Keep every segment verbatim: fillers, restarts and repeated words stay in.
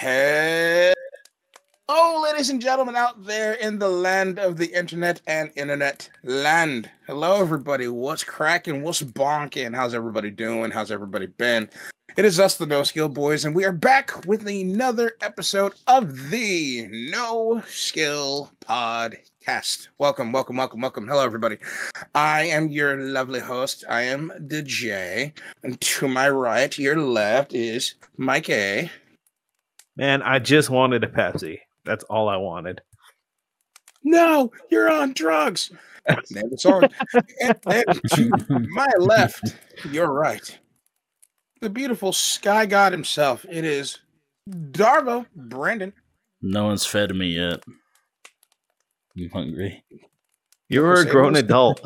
Hello, oh, ladies and gentlemen out there in the land of the internet and internet land. Hello, everybody. What's cracking? What's bonking? How's everybody doing? How's everybody been? It is us, the No Skill Boys, and we are back with another episode of the No Skill Podcast. Welcome, welcome, welcome, welcome. Hello, everybody. I am your lovely host. I am D J. And to my right, your left, is Mike A. Man, I just wanted a Pepsi. That's all I wanted. No, you're on drugs. Name the song. and, and to my left, you're right. The beautiful Sky God himself. It is Darvo Brandon. No one's fed me yet. I'm hungry. You're a grown adult.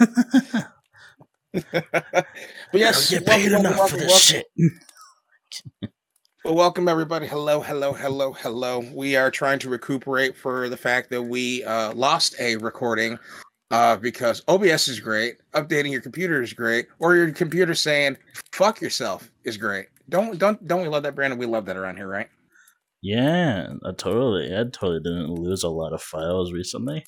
But yes, you get paid welcome, enough welcome, for this welcome. shit. Well, welcome, everybody. Hello, hello, hello, hello. We are trying to recuperate for the fact that we uh, lost a recording uh, because O B S is great. Updating your computer is great. Or your computer saying, fuck yourself is great. Don't don't don't we love that, Brandon? We love that around here, right? Yeah, I totally. I totally didn't lose a lot of files recently.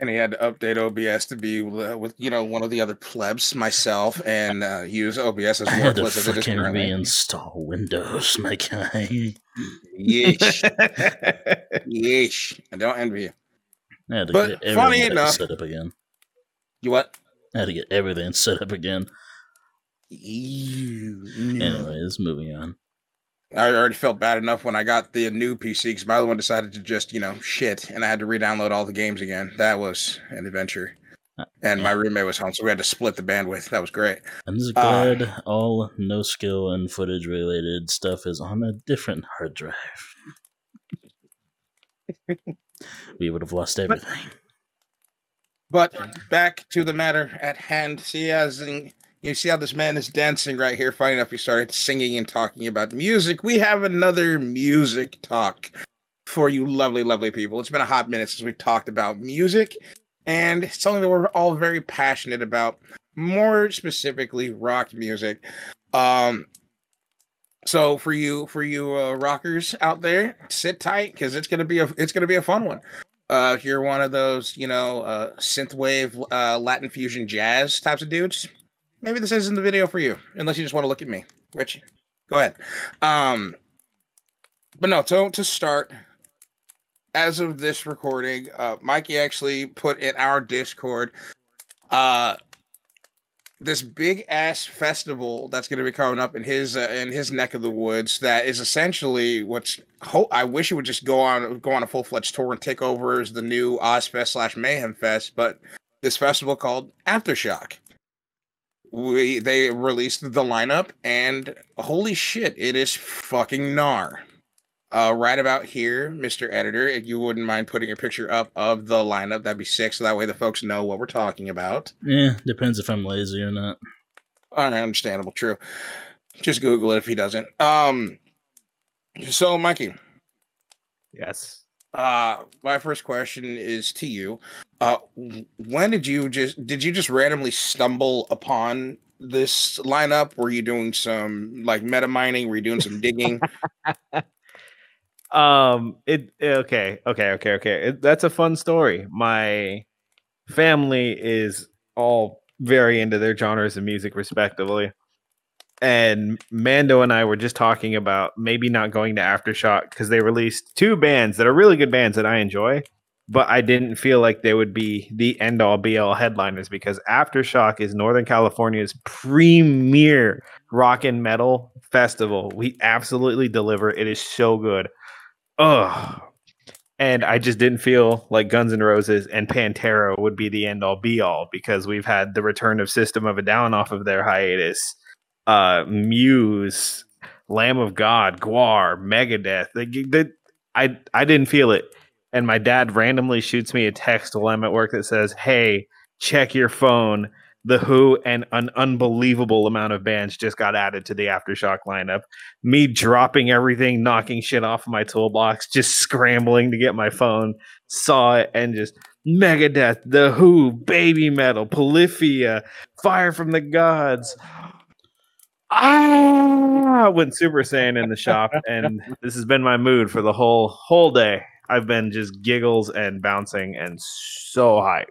And he had to update O B S to be uh, with, you know, one of the other plebs, myself, and uh, use O B S as more. I had to fucking reinstall Windows, my guy. Yeesh. Yeesh. I don't envy you. I had to but get funny enough, set up again. You what? I had to get everything set up again. Ew. Anyways, moving on. I already felt bad enough when I got the new P C because my other one decided to just, you know, shit, and I had to re-download all the games again. That was an adventure. And my roommate was home, so we had to split the bandwidth. That was great. I'm just glad uh, all no skill and footage-related stuff is on a different hard drive. We would have lost everything. But, but back to the matter at hand. See, as in... You see how this man is dancing right here. Funny enough, he started singing and talking about music. We have another music talk for you lovely, lovely people. It's been a hot minute since we've talked about music, and it's something that we're all very passionate about, more specifically rock music. Um, so for you for you uh, rockers out there, sit tight, because it's gonna be a it's gonna be a fun one. Uh, if you're one of those, you know, uh, synthwave, uh, Latin fusion jazz types of dudes, maybe this isn't the video for you, unless you just want to look at me, which, go ahead. Um, but no, so to start, as of this recording, uh, Mikey actually put in our Discord uh, this big-ass festival that's going to be coming up in his uh, in his neck of the woods that is essentially what's... Ho- I wish it would just go on go on a full-fledged tour and take over as the new Ozfest slash Mayhem Fest, but this festival called Aftershock. We they released the lineup, and holy shit, it is fucking gnar. Uh, right about here, Mister Editor, if you wouldn't mind putting a picture up of the lineup, that'd be sick, so that way the folks know what we're talking about. Yeah, depends if I'm lazy or not. All right, understandable, true. Just Google it if he doesn't. Um, so, Mikey. Yes. Uh, my first question is to you. Uh, when did you just, did you just randomly stumble upon this lineup? Were you doing some like meta mining? Were you doing some digging? um, it, okay. Okay. Okay. Okay. It, that's a fun story. My family is all very into their genres of music respectively. And Mando and I were just talking about maybe not going to Aftershock because they released two bands that are really good bands that I enjoy, but I didn't feel like they would be the end-all, be-all headliners because Aftershock is Northern California's premier rock and metal festival. We absolutely deliver. It is so good. Ugh. And I just didn't feel like Guns N' Roses and Pantera would be the end-all, be-all because we've had the return of System of a Down off of their hiatus. Uh, Muse, Lamb of God, Gwar, Megadeth. They, they, I I didn't feel it. And my dad randomly shoots me a text while I'm at work that says, hey, check your phone. The Who and an unbelievable amount of bands just got added to the Aftershock lineup. Me dropping everything, knocking shit off my toolbox, just scrambling to get my phone, saw it, and just... Megadeth, The Who, Babymetal, Polyphia, Fire from the Gods... ah, went Super Saiyan in the shop, and this has been my mood for the whole whole day. I've been just giggles and bouncing and so hyped.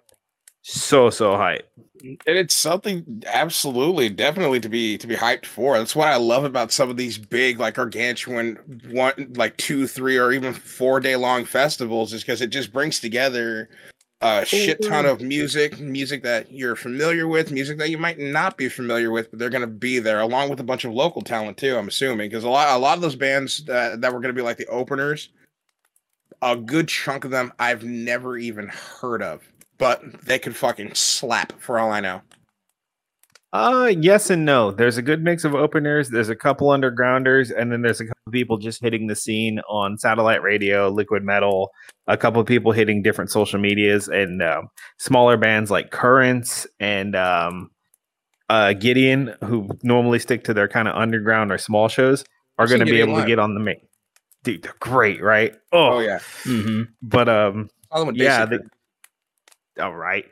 So, so hyped. And it's something absolutely, definitely to be to be hyped for. That's what I love about some of these big, like, gargantuan one, like two, three, or even four day long festivals, is because it just brings together a shit ton of music, music that you're familiar with, music that you might not be familiar with, but they're going to be there, along with a bunch of local talent too, I'm assuming, because a lot, a lot of those bands that, that were going to be like the openers, a good chunk of them I've never even heard of, but they could fucking slap for all I know. Uh, yes and no. There's a good mix of openers. There's a couple undergrounders, and then there's a couple people just hitting the scene on satellite radio, liquid metal, a couple of people hitting different social medias, and uh, smaller bands like Currents and um, uh, Gideon, who normally stick to their kind of underground or small shows, are going to be able live. to get on the main. Dude, they're great, right? Oh, oh yeah. Mm-hmm. But um, yeah, they, all right.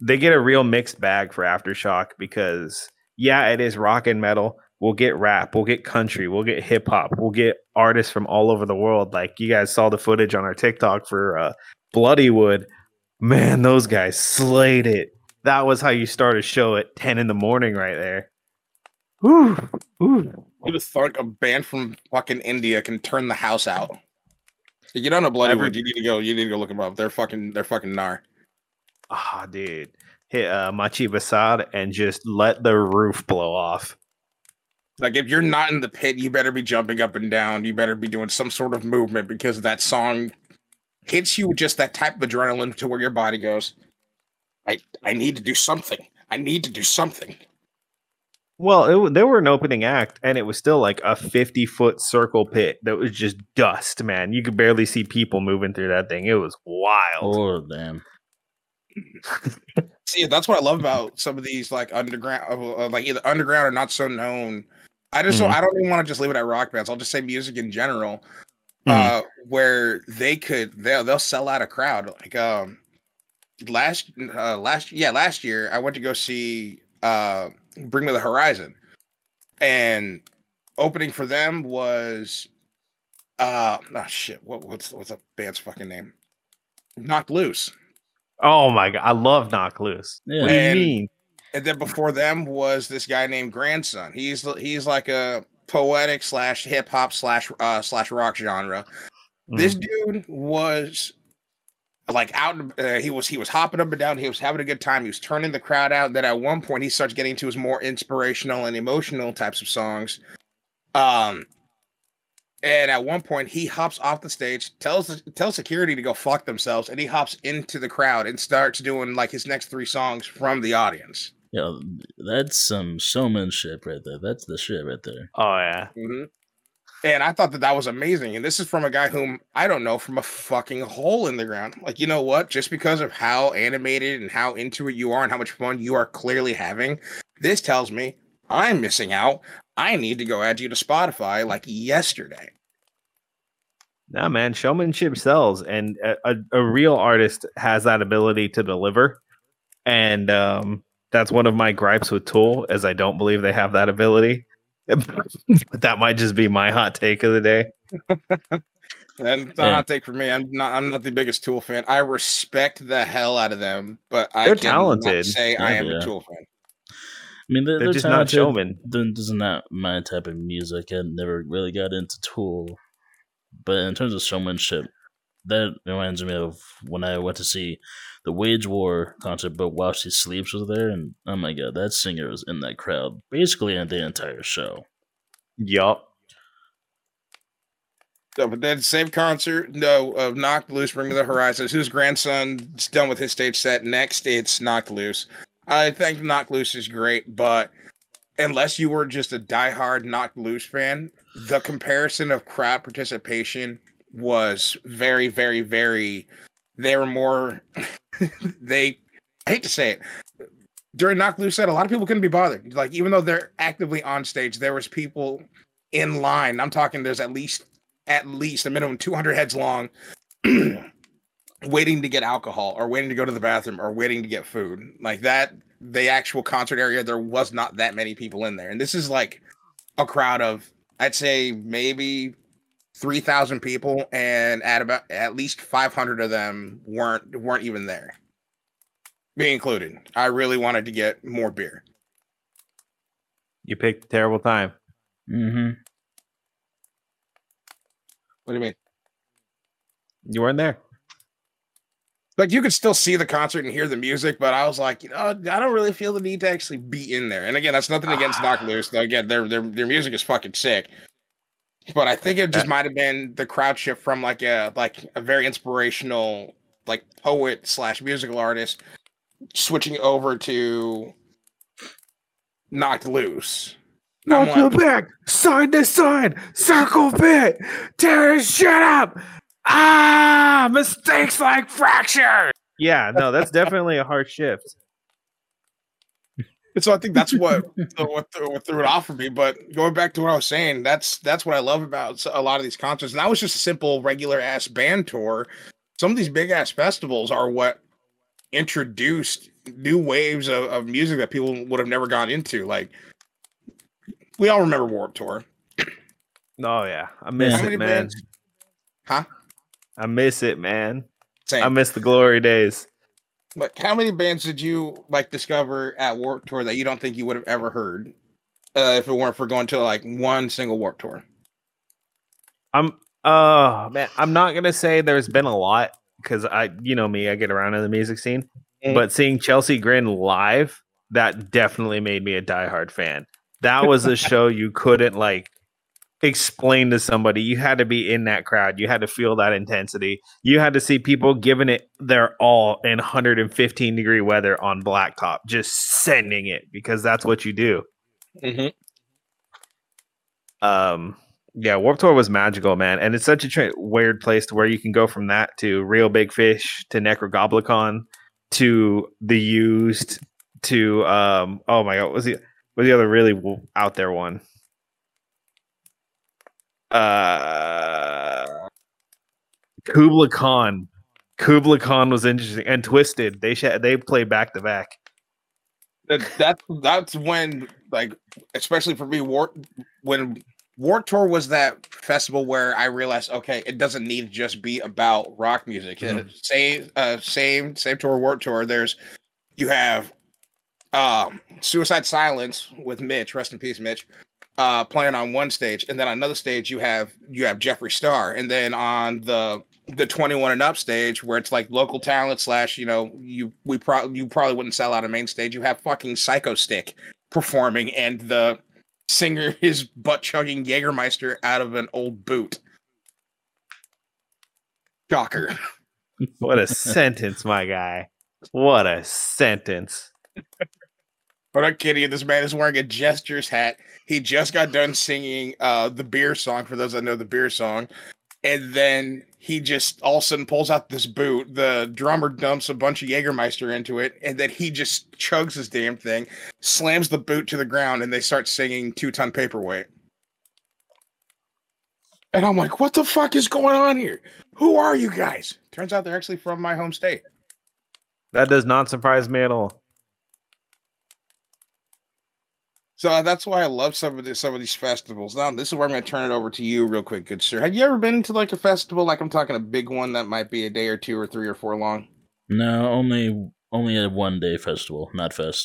They get a real mixed bag for Aftershock because, yeah, it is rock and metal. We'll get rap. We'll get country. We'll get hip hop. We'll get artists from all over the world. Like, you guys saw the footage on our TikTok for uh, Bloodywood. Man, those guys slayed it. That was how you start a show at ten in the morning right there. Ooh, ooh. Who the fuck, a band from fucking India can turn the house out? You get on a Bloodywood, you need to go. You need to go look them up. They're fucking. They're fucking gnar. Ah, oh, dude, hit uh, Machi Basad and just let the roof blow off. Like, if you're not in the pit, you better be jumping up and down. You better be doing some sort of movement, because that song hits you with just that type of adrenaline to where your body goes, I I need to do something. I need to do something. Well, it, they were an opening act, and it was still like a fifty-foot circle pit that was just dust, man. You could barely see people moving through that thing. It was wild. Oh, damn. See, that's what I love about some of these, like, underground, uh, like either underground or not so known. I just mm-hmm. I don't even want to just leave it at rock bands. I'll just say music in general, mm-hmm. uh, where they could they'll they'll sell out a crowd. Like um, last uh, last yeah last year I went to go see uh, Bring Me the Horizon, and opening for them was uh oh shit what what's what's that band's fucking name? Knock Loose. Oh my god, I love Knock Loose. Yeah. What do you mean? And then before them was this guy named Grandson. He's he's like a poetic slash hip hop slash uh, slash rock genre. Mm. This dude was like out. Uh, he was he was hopping up and down. He was having a good time. He was turning the crowd out. Then at one point he starts getting to his more inspirational and emotional types of songs. Um, and at one point, he hops off the stage, tells tells security to go fuck themselves, and he hops into the crowd and starts doing like his next three songs from the audience. Yeah, that's some showmanship right there. That's the shit right there. Oh yeah. Mm-hmm. And I thought that that was amazing. And this is from a guy whom I don't know from a fucking hole in the ground. Like, you know what? Just because of how animated and how into it you are and how much fun you are clearly having, this tells me I'm missing out. I need to go add you to Spotify like yesterday. Nah, man, showmanship sells, and a, a real artist has that ability to deliver. And um, that's one of my gripes with Tool, as I don't believe they have that ability. But that might just be my hot take of the day. That's not a hot take for me. I'm not. I'm not the biggest Tool fan. I respect the hell out of them, but They're I cannot say yeah, I am yeah. a Tool fan. I mean, they're, they're, they're just not showmen. This is not my type of music. I never really got into Tool. But in terms of showmanship, that reminds me of when I went to see the Wage War concert, but While She Sleeps was there, and oh my god, that singer was in that crowd basically in the entire show. Yup. No, but that same concert, no, of Knocked Loose, Bring Me the Horizons, whose grandson's done with his stage set. Next, it's Knocked Loose. I think Knock Loose is great, but unless you were just a diehard Knock Loose fan, the comparison of crowd participation was very, very, very. They were more. they, I hate to say it. During Knock Loose, said a lot of people couldn't be bothered. Like, even though they're actively on stage, there was people in line. I'm talking. There's at least at least a minimum two hundred heads long. Waiting to get alcohol, or waiting to go to the bathroom, or waiting to get food. Like that, the actual concert area, there was not that many people in there. And this is like a crowd of, I'd say maybe three thousand people, and at about at least five hundred of them weren't weren't even there, me included. I really wanted to get more beer. You picked a terrible time. Mm-hmm. What do you mean? You weren't there. Like, you could still see the concert and hear the music, but I was like, you know, I don't really feel the need to actually be in there. And again, that's nothing against ah. Knock Loose. Again, their their their music is fucking sick. But I think it just might have been the crowd shift from like a like a very inspirational like poet slash musical artist switching over to Knock Loose. Knock your back, side to side, circle pit, tear his shit up. Ah, mistakes like fracture. Yeah, no, that's definitely a hard shift. And so I think that's what what, what threw it off for me. But going back to what I was saying, that's that's what I love about a lot of these concerts. And that was just a simple, regular ass band tour. Some of these big ass festivals are what introduced new waves of, of music that people would have never gone into. Like, we all remember Warped Tour. Oh yeah, I miss it, man. Bands? Huh? I miss it, man. Same. I miss the glory days. Like, how many bands did you like discover at Warped Tour that you don't think you would have ever heard uh, if it weren't for going to like one single Warped Tour? I'm, uh, man, I'm not gonna say there's been a lot because I, you know me, I get around in the music scene. Mm-hmm. But seeing Chelsea Grin live, that definitely made me a diehard fan. That was a show you couldn't like explain to somebody. You had to be in that crowd. You had to feel that intensity. You had to see people giving it their all in one hundred fifteen degree weather on blacktop, just sending it because that's what you do. Mm-hmm. Um, yeah, Warped Tour was magical, man, and it's such a tra- weird place to where you can go from that to Real Big Fish to Necrogoblicon to The Used to um, oh my god, what was the what was the other really out there one? Uh, Kubla Khan. Kubla Khan was interesting, and Twisted. They sh- they play back to back. That that's that's when, like, especially for me, War when Warped Tour was that festival where I realized, okay, it doesn't need to just be about rock music. Mm-hmm. Same uh, same same tour Warped Tour. There's you have um, Suicide Silence with Mitch. Rest in peace, Mitch. Uh, playing on one stage, and then on another stage you have you have Jeffree Star, and then on the the twenty-one and up stage where it's like local talent slash you know you we probably you probably wouldn't sell out a main stage. You have fucking Psycho Stick performing, and the singer is butt chugging Jägermeister out of an old boot. Shocker! What a sentence, my guy! What a sentence! I'm not kidding you. This man is wearing a Gestures hat. He just got done singing uh, the beer song, for those that know the beer song. And then he just all of a sudden pulls out this boot. The drummer dumps a bunch of Jägermeister into it. And then he just chugs his damn thing, slams the boot to the ground, and they start singing Two-Ton Paperweight. And I'm like, what the fuck is going on here? Who are you guys? Turns out they're actually from my home state. That does not surprise me at all. So that's why I love some of, the, some of these festivals. Now, this is where I'm going to turn it over to you real quick, good sir. Have you ever been to like a festival, like I'm talking a big one that might be a day or two or three or four long? No, only only a one-day festival, Knotfest.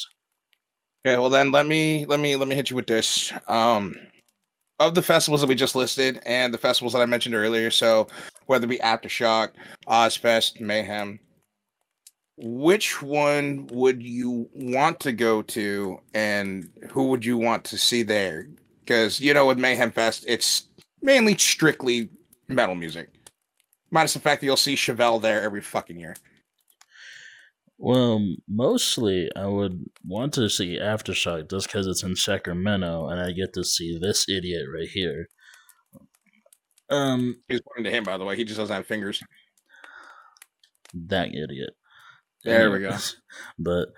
Okay, well then let me let me let me hit you with this. Um, of the festivals that we just listed and the festivals that I mentioned earlier, so whether it be Aftershock, Ozfest, Mayhem, which one would you want to go to and who would you want to see there? Because, you know, with Mayhem Fest, it's mainly strictly metal music. Minus the fact that you'll see Chevelle there every fucking year. Well, mostly I would want to see Aftershock just because it's in Sacramento and I get to see this idiot right here. Um, He's pointing to him, by the way. He just doesn't have fingers. That idiot. There we go. But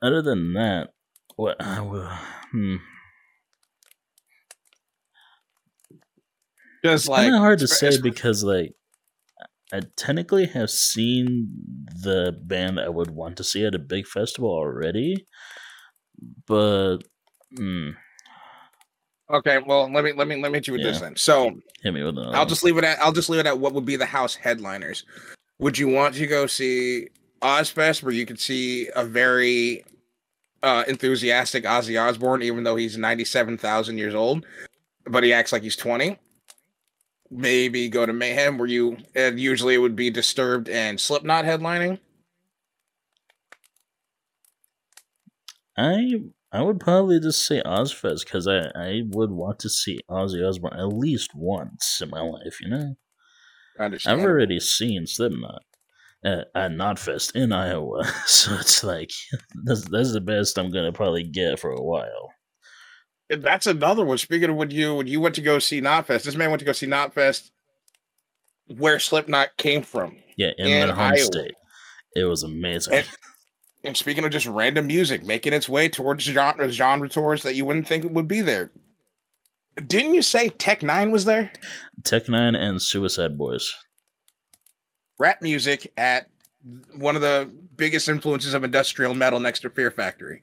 other than that, what I will, hmm. Just it's like kind of hard to say for, because like I technically have seen the band I would want to see at a big festival already, but hmm. Okay, well, let me let me let me hit you with yeah. this then. So hit me with I'll just leave it at I'll just leave it at what would be the house headliners. Would you want to go see Ozfest, where you could see a very uh, enthusiastic Ozzy Osbourne, even though he's ninety-seven thousand years old, but he acts like he's twenty? Maybe go to Mayhem, where you and usually it would be Disturbed and Slipknot headlining. I I would probably just say Ozfest, because I, I would want to see Ozzy Osbourne at least once in my life, you know? I understand. I've already seen Slipknot at, at Knotfest in Iowa, so it's like, that's, that's the best I'm going to probably get for a while. And that's another one. Speaking of when you, when you went to go see Knotfest, this man went to go see Knotfest where Slipknot came from. Yeah, in, in their home Iowa. state. It was amazing. And- And speaking of just random music, making its way towards genre, genre tours that you wouldn't think it would be there. Didn't you say Tech N nine ne was there? Tech N nine ne and Suicide Boys. Rap music at one of the biggest influences of industrial metal next to Fear Factory.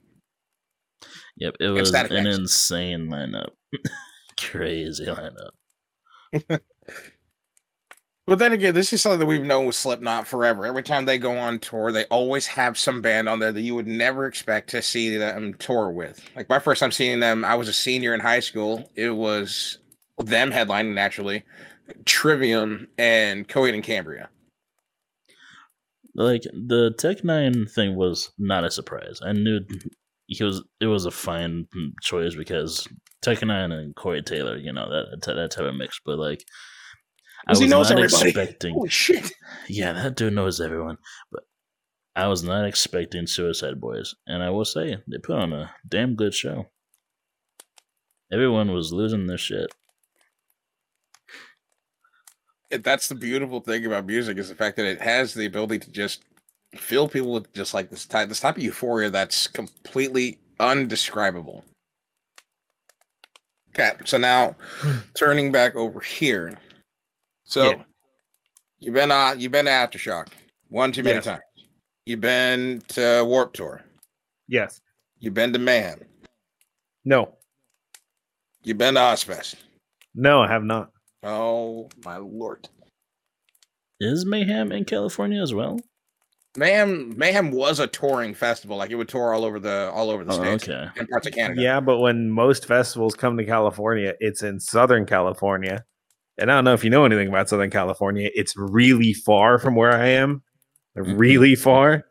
Yep, it was an next. insane lineup. Crazy lineup. But then again, this is something that we've known with Slipknot forever. Every time they go on tour, they always have some band on there that you would never expect to see them tour with. Like my first time seeing them, I was a senior in high school. It was them headlining, naturally, Trivium and Coheed and Cambria. Like the Tech N nine ne thing was not a surprise. I knew he was. It was a fine choice because Tech N nine ne and Corey Taylor, you know, that that type of mix. But like. I was he knows not everybody. expecting. Holy shit. Yeah, that dude knows everyone. But I was not expecting Suicide Boys, and I will say they put on a damn good show. Everyone was losing their shit. And that's the beautiful thing about music is the fact that it has the ability to just fill people with just like this type, this type of euphoria that's completely undescribable. Okay, so now turning back over here. So, yeah. you've been uh, you've been to Aftershock one too many yes. times. You've been to Warped Tour. Yes. You've been to Mayhem. No. You've been to Ozfest. No, I have not. Oh my lord! Is Mayhem in California as well? Mayhem Mayhem was a touring festival. Like it would tour all over the all over the oh, states okay. and parts of Canada. Yeah, but when most festivals come to California, it's in Southern California. And I don't know if you know anything about Southern California. It's really far from where I am. Really far.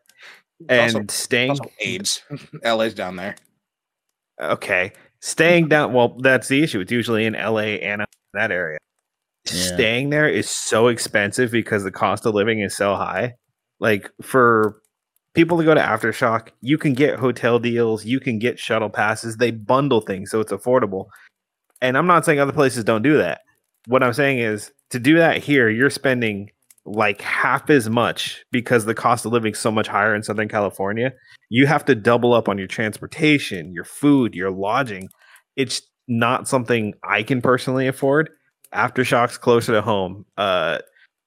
And also, staying... Also AIDS. L A's down there. Okay. Staying down... Well, that's the issue. It's usually in L A and that area. Yeah. Staying there is so expensive because the cost of living is so high. Like, for people to go to Aftershock, you can get hotel deals. You can get shuttle passes. They bundle things, so it's affordable. And I'm not saying other places don't do that. What I'm saying is, to do that here, you're spending like half as much because the cost of living is so much higher in Southern California. You have to double up on your transportation, your food, your lodging. It's not something I can personally afford. Aftershock's closer to home. Uh,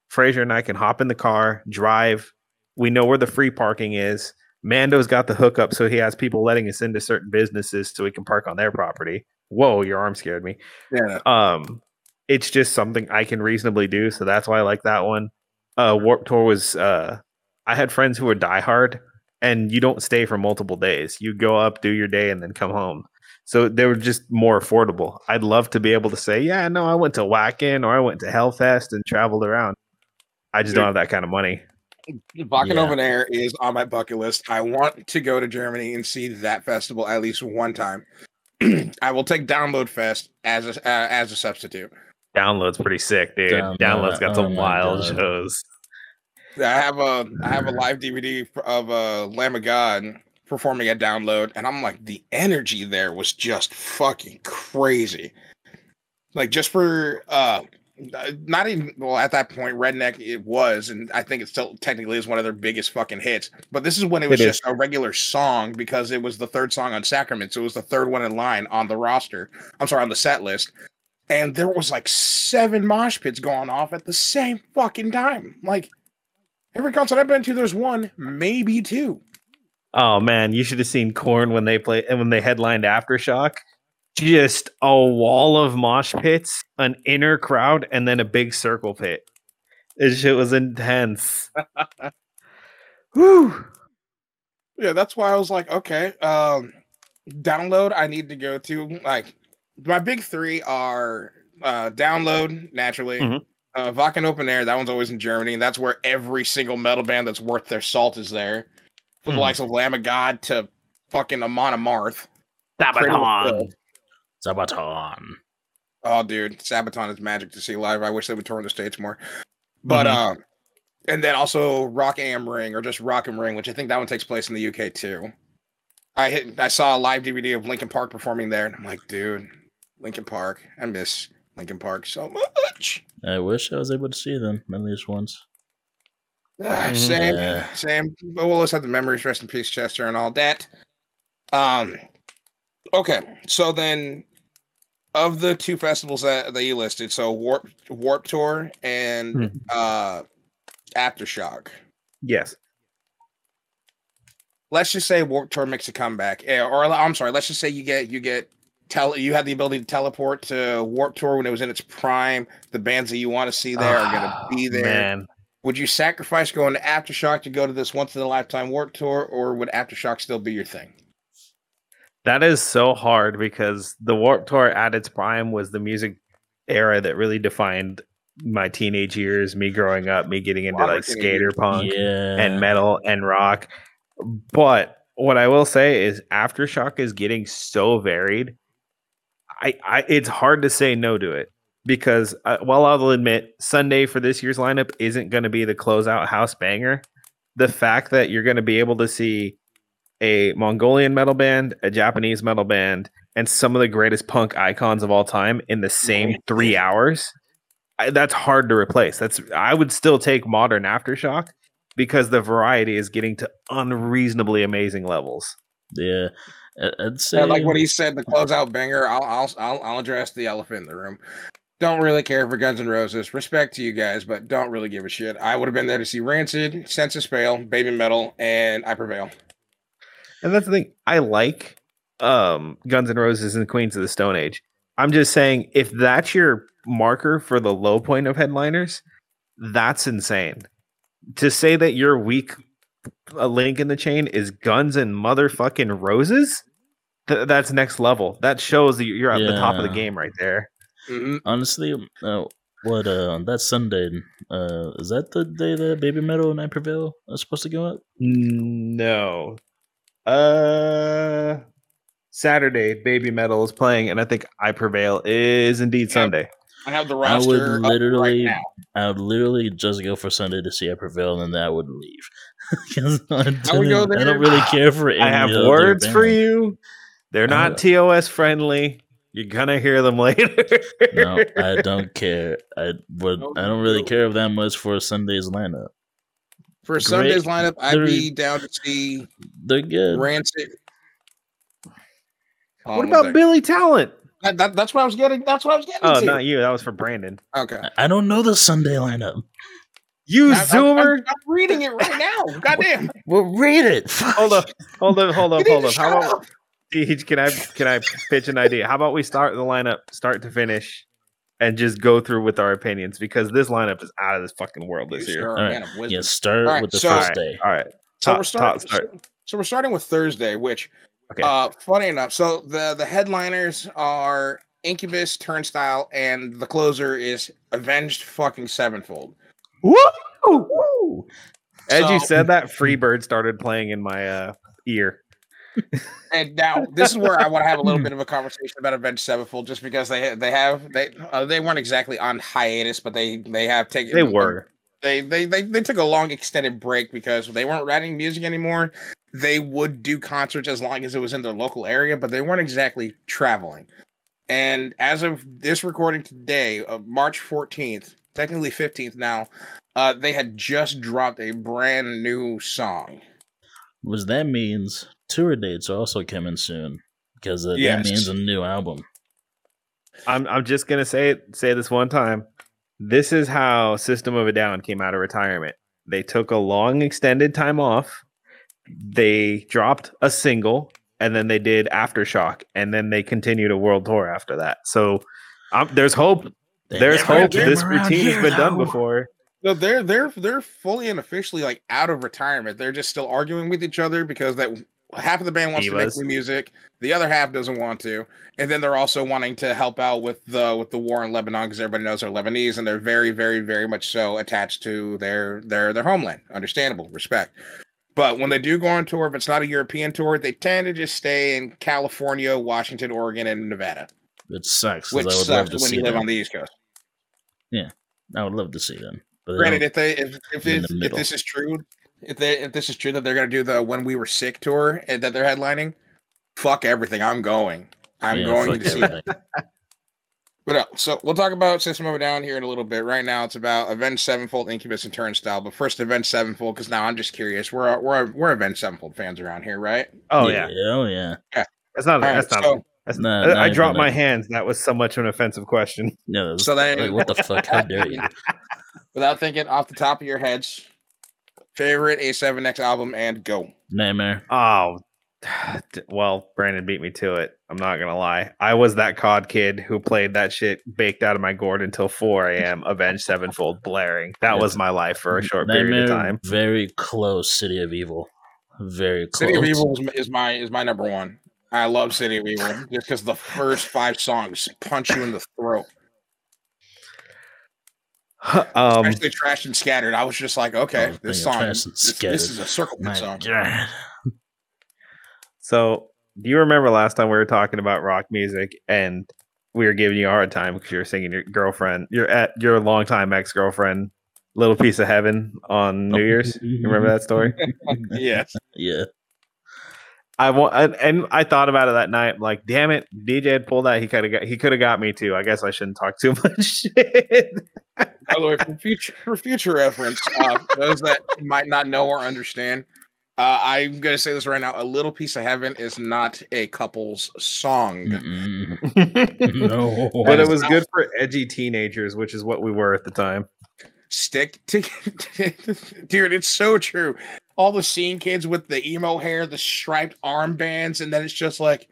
Fraser and I can hop in the car, drive. We know where the free parking is. Mando's got the hookup, so he has people letting us into certain businesses so we can park on their property. Whoa, your arm scared me. Yeah. Um, It's just something I can reasonably do, so that's why I like that one. Uh, Warped Tour was... Uh, I had friends who were diehard, and you don't stay for multiple days. You go up, do your day, and then come home. So they were just more affordable. I'd love to be able to say, yeah, no, I went to Wacken, or I went to Hellfest and traveled around. I just Dude. don't have that kind of money. Wacken yeah. Open Air is on my bucket list. I want to go to Germany and see that festival at least one time. I will take Download Fest as a, uh, as a substitute. Download's pretty sick, dude. Download, Download's got oh some wild God. shows. I have a I have a live D V D of uh, Lamb of God performing at Download, and I'm like, the energy there was just fucking crazy. Like just for uh, not even well at that point, Redneck it was, and I think it still technically is one of their biggest fucking hits. But this is when it was it just is. a regular song because it was the third song on Sacrament, so it was the third one in line on the roster. I'm sorry, on the set list. And there was like seven mosh pits going off at the same fucking time. Like every concert I've been to, there's one, maybe two. Oh man, you should have seen Korn when they play and when they headlined Aftershock. just a wall of mosh pits, an inner crowd, and then a big circle pit. This shit was intense. Whew. Yeah, that's why I was like, okay, um, Download, I need to go to. Like, my big three are uh, Download, naturally. Mm-hmm. Uh, Wacken Open Air, that one's always in Germany, and that's where every single metal band that's worth their salt is there. With mm. the likes of Lamb of God to fucking Amon Amarth. Sabaton. Sabaton. Oh, dude. Sabaton is magic to see live. I wish they would tour in the States more. But, mm-hmm. uh, and then also Rock Am Ring, or just Rock Am Ring, which I think that one takes place in the U K, too. I hit, I saw a live D V D of Linkin Park performing there, and I'm like, dude, Linkin Park. I miss Linkin Park so much. I wish I was able to see them at least once. Uh, same, yeah. same. But we'll just have the memories. Rest in peace, Chester, and all that. Um, okay. So then, of the two festivals that, that you listed, so Warped Warped Tour and mm-hmm. uh, Aftershock. Yes. Let's just say Warped Tour makes a comeback, or I'm sorry, let's just say you get you get tell you have the ability to teleport to Warped Tour when it was in its prime. The bands that you want to see there oh, are going to be there. Man. Would you sacrifice going to Aftershock to go to this once-in-a-lifetime Warped Tour, or would Aftershock still be your thing? That is so hard, because the Warped Tour at its prime was the music era that really defined my teenage years, me growing up, me getting into like skater punk yeah. and metal and rock. But what I will say is Aftershock is getting so varied. I, I it's hard to say no to it. Because, uh, well, I'll admit, Sunday for this year's lineup isn't going to be the closeout house banger. The fact that you're going to be able to see a Mongolian metal band, a Japanese metal band, and some of the greatest punk icons of all time in the same three hours, I, that's hard to replace. That's I would still take modern Aftershock, because the variety is getting to unreasonably amazing levels. Yeah. I'd say... And like what he said, the closeout banger, I'll, I'll, I'll, I'll address the elephant in the room. Don't really care for Guns N' Roses. Respect to you guys, but don't really give a shit. I would have been there to see Rancid, Senses Fail, Babymetal, and I Prevail. And that's the thing. I like um, Guns N' Roses and Queens of the Stone Age. I'm just saying, if that's your marker for the low point of headliners, that's insane. To say that your weak link in the chain is Guns and motherfucking Roses, th- that's next level. That shows that you're at yeah. the top of the game right there. Mm-hmm. Honestly, uh, what uh, that Sunday uh, is that the day that Babymetal and I Prevail are supposed to go up? No, uh, Saturday Babymetal is playing, and I think I Prevail is indeed Sunday. I have the roster. I would literally, right I would literally just go for Sunday to see I Prevail, and then I would leave. I, I, would go there. I don't really care for any. I have other words band. For you. They're not T O S friendly. You're gonna hear them later. No, I don't care. I would. I don't really care that much for Sunday's lineup. For Great. Sunday's lineup, I'd they're, be down to see. They're good. Rancid. What um, about Billy Talent? That, that, that's what I was getting. That's what I was getting. Oh, to. Not you. That was for Brandon. Okay. I don't know the Sunday lineup. You I, zoomer! I, I, I'm reading it right now. Goddamn. We'll, we'll read it. Hold up. Hold up. Hold up. Hold up. How about? Up. Can I can I pitch an idea? How about we start the lineup, start to finish, and just go through with our opinions, because this lineup is out of this fucking world this year. All right. Yeah, start right, with the so, first day. All right. So top, we're starting. Start. So, so we're starting with Thursday, which, okay. uh, funny enough, so the the headliners are Incubus, Turnstile, and the closer is Avenged fucking Sevenfold. Woo! Woo! As so, you said that, Freebird started playing in my uh, ear. And now this is where I want to have a little bit of a conversation about Avenged Sevenfold, just because they they have they uh, they weren't exactly on hiatus, but they they have taken they were they, they they they took a long extended break because they weren't writing music anymore. They would do concerts as long as it was in their local area, but they weren't exactly traveling. And as of this recording today, uh, March fourteenth, technically fifteenth now, uh, they had just dropped a brand new song. Was that means tour dates are also coming soon, because uh, yes. that means a new album. I'm I'm just gonna say it, say this one time. This is how System of a Down came out of retirement. They took a long extended time off. They dropped a single. and then they did Aftershock, and then they continued a world tour after that. So um, there's hope. They there's hope. This routine has been though. done before. No, they're they're they're fully and officially like out of retirement. They're just still arguing with each other because that half of the band wants he to was. make new music, the other half doesn't want to, and then they're also wanting to help out with the with the war in Lebanon because everybody knows they're Lebanese and they're very, very, very much so attached to their their their homeland. Understandable, respect. But when they do go on tour, if it's not a European tour, they tend to just stay in California, Washington, Oregon, and Nevada. It sucks, which I would sucks love to when see you live them. on the East Coast. Yeah, I would love to see them. But Granted, if they if if, if, the if this is true, if they if this is true that they're gonna do the When We Were Sick tour and that they're headlining, fuck everything. I'm going. I'm yeah, going to see that. But uh, so we'll talk about System of a Down here in a little bit. Right now, it's about Avenged Sevenfold, Incubus, and Turnstile. But first, Avenged Sevenfold, because now I'm just curious. We're we're we're Avenged Sevenfold fans around here, right? Oh yeah, yeah. oh yeah. yeah. That's not. All that's right, not. So, That's, no, I, not I dropped my hands. That was so much of an offensive question. No, was, so then, like, what the fuck? How dare you? Without thinking, off the top of your heads, favorite A seven X album and go. Nightmare. Oh, well, Brandon beat me to it. I'm not gonna lie. I was that C O D kid who played that shit baked out of my gourd until four a.m. Avenged Sevenfold blaring. That yeah. was my life for a short Nightmare, period of time. Very close. City of Evil. Very close. City of Evil is, is my is my number one. I love City of Evil just because the first five songs punch you in the throat. Um, Especially Trash and Scattered. I was just like, okay, this song, this, this is a circle pit song. God. So, do you remember last time we were talking about rock music and we were giving you a hard time because you were singing your girlfriend, your at your longtime ex girlfriend, Little Piece of Heaven on New oh. Year's? You remember that story? Yes. Yeah. I want, and, and I thought about it that night. I'm like, damn it, D J had pulled that. He could have got, he could have got me too. I guess I shouldn't talk too much shit. By the way, for future for future reference, uh, those that might not know or understand, uh, I'm gonna say this right now: A Little Piece of Heaven is not a couple's song. No, but it was not- good for edgy teenagers, which is what we were at the time. Stick to dude, it's so true. All the scene kids with the emo hair, the striped armbands, and then it's just like,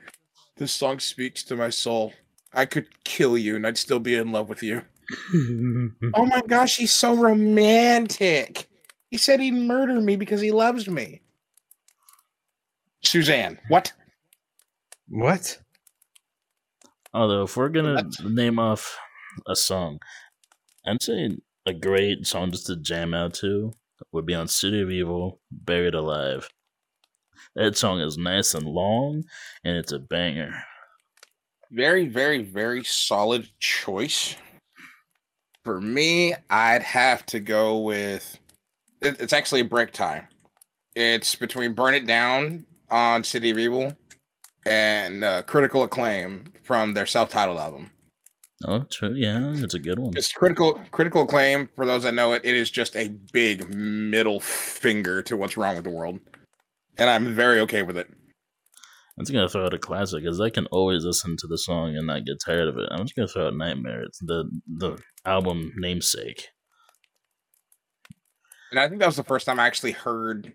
this song speaks to my soul. I could kill you and I'd still be in love with you. Oh my gosh, he's so romantic. He said he'd murder me because he loves me. Suzanne, what? What? Although, if we're gonna what? name off a song, I'm saying a great song just to jam out to would be on City of Evil, Buried Alive. That song is nice and long, and it's a banger. Very, very, very solid choice. For me, I'd have to go with... It, it's actually a break tie. It's between Burn It Down on City of Evil and uh, Critical Acclaim from their self-titled album. Oh, true. Yeah, it's a good one. It's critical, critical acclaim. For those that know it, it is just a big middle finger to what's wrong with the world, and I'm very okay with it. I'm just gonna throw out a classic because I can always listen to the song and not get tired of it. I'm just gonna throw out Nightmare. It's the the album namesake, and I think that was the first time I actually heard.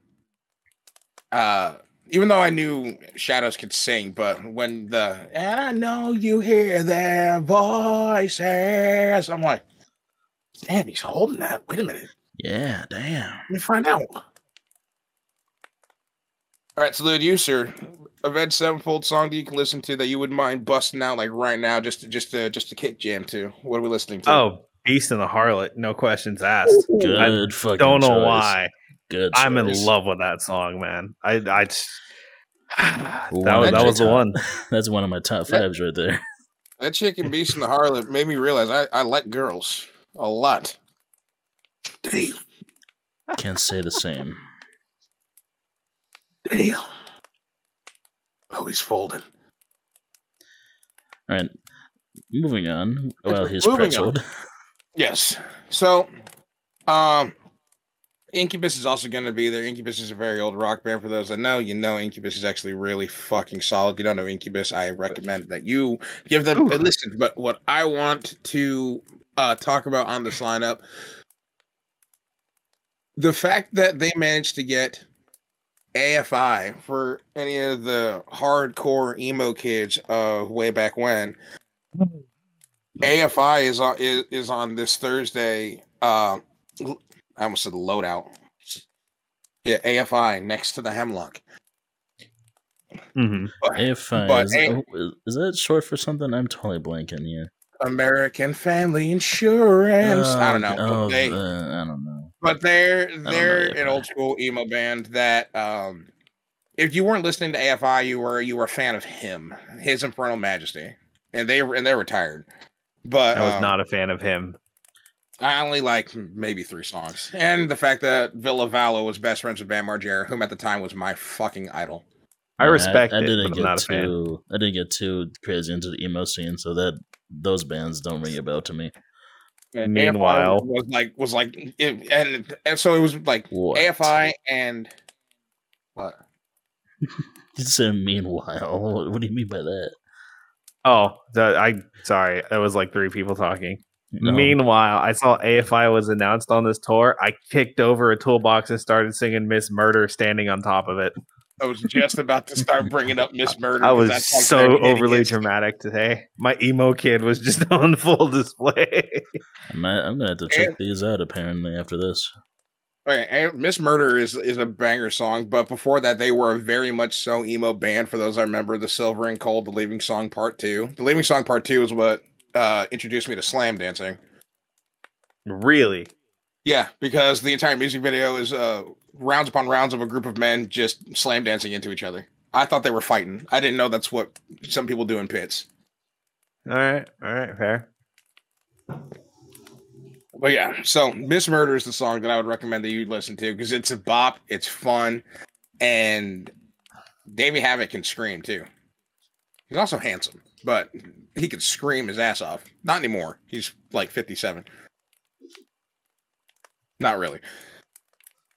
Uh, Even though I knew Shadows could sing, but when the and I know you hear their voices, I'm like, damn, he's holding that. Wait a minute. Yeah, damn. Let me find out. All right, salute you, sir. Avenged Sevenfold song that you can listen to that you wouldn't mind busting out like right now, just to, just to, just to kick jam to. What are we listening to? Oh, Beast and the Harlot, no questions asked. Good I fucking don't know choice. why. Good I'm choice. in love with that song, man. I, I just, that Ooh, was, that was the one. That's one of my top fives that, right there. That chicken Beast in the Harlot made me realize I, I like girls a lot. Damn. Can't say the same. Damn. Oh, he's folding. All right, moving on. Well, he's pretzeled. Yes. So, um. Incubus is also going to be there. Incubus is a very old rock band. For those that know, you know Incubus is actually really fucking solid. If you don't know Incubus, I recommend that you give them Ooh. a listen. But what I want to uh, talk about on this lineup, the fact that they managed to get A F I for any of the hardcore emo kids uh, way back when. A F I is on, is, is on this Thursday. Uh, I almost said Loadout. Yeah, A F I next to the Hemlock. Mm-hmm. But, A F I but is, A- is that short for something? I'm totally blanking. Yeah, American Family Insurance. Uh, I don't know. Oh, they, uh, I don't know. But they're they're an old school emo band that um, if you weren't listening to A F I, you were you were a fan of him, his Infernal Majesty, and they and they're retired. But I was um, not a fan of him. I only like maybe three songs, and the fact that Villa Vallo was best friends with Bam Margera, whom at the time was my fucking idol. I respect I, I it, didn't but get I'm not too, a fan. I didn't get too crazy into the emo scene, so that those bands don't ring a bell to me. And meanwhile, A F I was like was like, it, and and so it was like what? A F I and what? You said meanwhile. What do you mean by that? Oh, the, I sorry, that was like three people talking. No. Meanwhile, I saw A F I was announced on this tour. I kicked over a toolbox and started singing Miss Murder, standing on top of it. I was just about to start bringing up Miss Murder. I was so overly dramatic today. My emo kid was just on full display. I'm, I'm going to have to check and, these out, apparently, after this. Okay, Miss Murder is, is a banger song, but before that, they were a very much so emo band. For those that remember, The Silver and Cold, The Leaving Song Part two. The Leaving Song Part two is what uh, introduced me to slam dancing. Really? Yeah, because the entire music video is... Uh, rounds upon rounds of a group of men just slam dancing into each other. I thought they were fighting. I didn't know that's what some people do in pits. All right. All right. Fair. But yeah, so Miss Murder is the song that I would recommend that you listen to because it's a bop. It's fun. And Davey Havok can scream too. He's also handsome, but he can scream his ass off. Not anymore. He's like fifty-seven. Not really.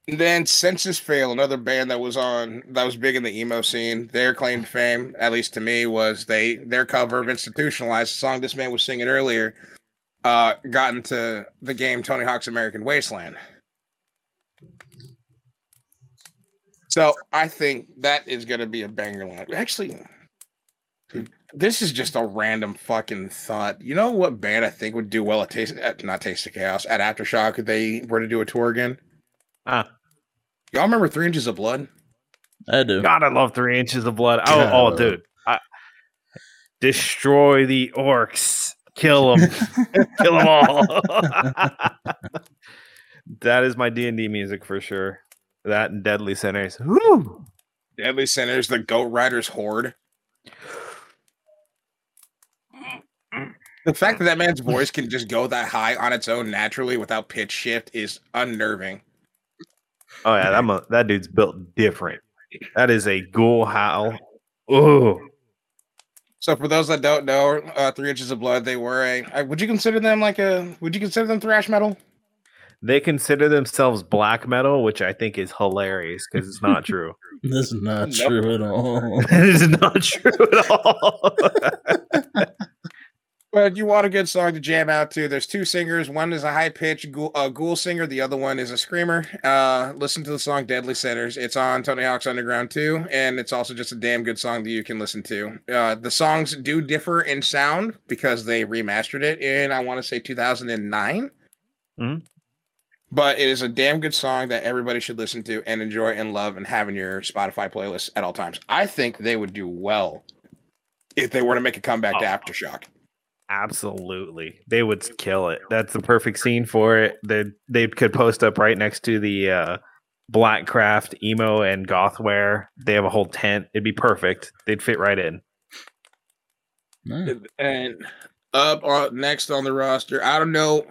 And then Senses Fail, another band that was on that was big in the emo scene. Their claim to fame, at least to me, was they their cover of Institutionalized, the song this man was singing earlier, uh, got into the game Tony Hawk's American Wasteland. So I think that is going to be a banger lineup. Actually, this is just a random fucking thought. You know what band I think would do well at Taste, at, not Taste of Chaos, at Aftershock if they were to do a tour again? Ah, y'all remember Three Inches of Blood? I do. God, I love Three Inches of Blood. Oh, oh dude, I, destroy the orcs, kill them, kill them all. That is my D and D music for sure. That and Deadly Sinners. Woo! Deadly Sinners, the Goat Riders Horde. The fact that that man's voice can just go that high on its own naturally without pitch shift is unnerving. Oh yeah, that mo- that dude's built different. That is a ghoul howl. Oh. So for those that don't know, uh, Three Inches of Blood, they were a. Uh, would you consider them like a? Would you consider them thrash metal? They consider themselves black metal, which I think is hilarious because it's not true. That's not nope. true at all. It is not true at all. But you want a good song to jam out to. There's two singers. One is a high-pitched ghoul, uh, ghoul singer. The other one is a screamer. Uh, listen to the song Deadly Sinners. It's on Tony Hawk's Underground two, and it's also just a damn good song that you can listen to. Uh, the songs do differ in sound because they remastered it in, I want to say, two thousand nine. Mm-hmm. But it is a damn good song that everybody should listen to and enjoy and love and have in your Spotify playlist at all times. I think they would do well if they were to make a comeback oh. to Aftershock. Absolutely, they would kill it. That's the perfect scene for it. They they could post up right next to the uh, Black Craft emo and gothware. They have a whole tent. It'd be perfect. They'd fit right in. Mm. And up on, next on the roster, I don't know.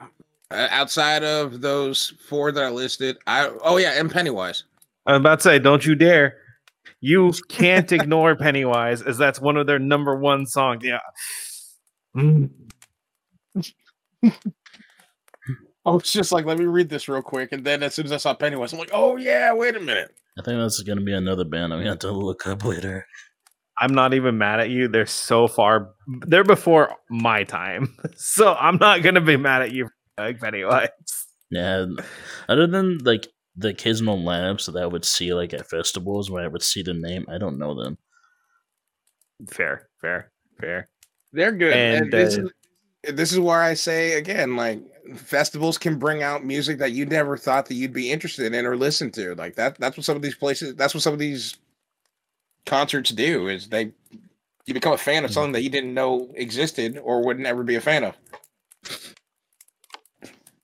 Uh, outside of those four that I listed, I oh yeah, and Pennywise. I'm about to say, don't you dare. You can't ignore Pennywise, as that's one of their number one songs. Yeah. Mm. I was just like, let me read this real quick, and then as soon as I saw Pennywise, I'm like, oh yeah, wait a minute. I think this is going to be another band I'm going to have to look up later. I'm not even mad at you. They're so far, they're before my time, so I'm not going to be mad at you, Pennywise. Yeah, other than like the occasional lineups that I would see like at festivals where I would see the name, I don't know them. Fair, fair, fair. They're good. And, and this, uh, is, this is where I say again, like festivals can bring out music that you never thought that you'd be interested in or listen to. Like that. That's what some of these places. That's what some of these concerts do. Is they you become a fan of something that you didn't know existed or would never be a fan of.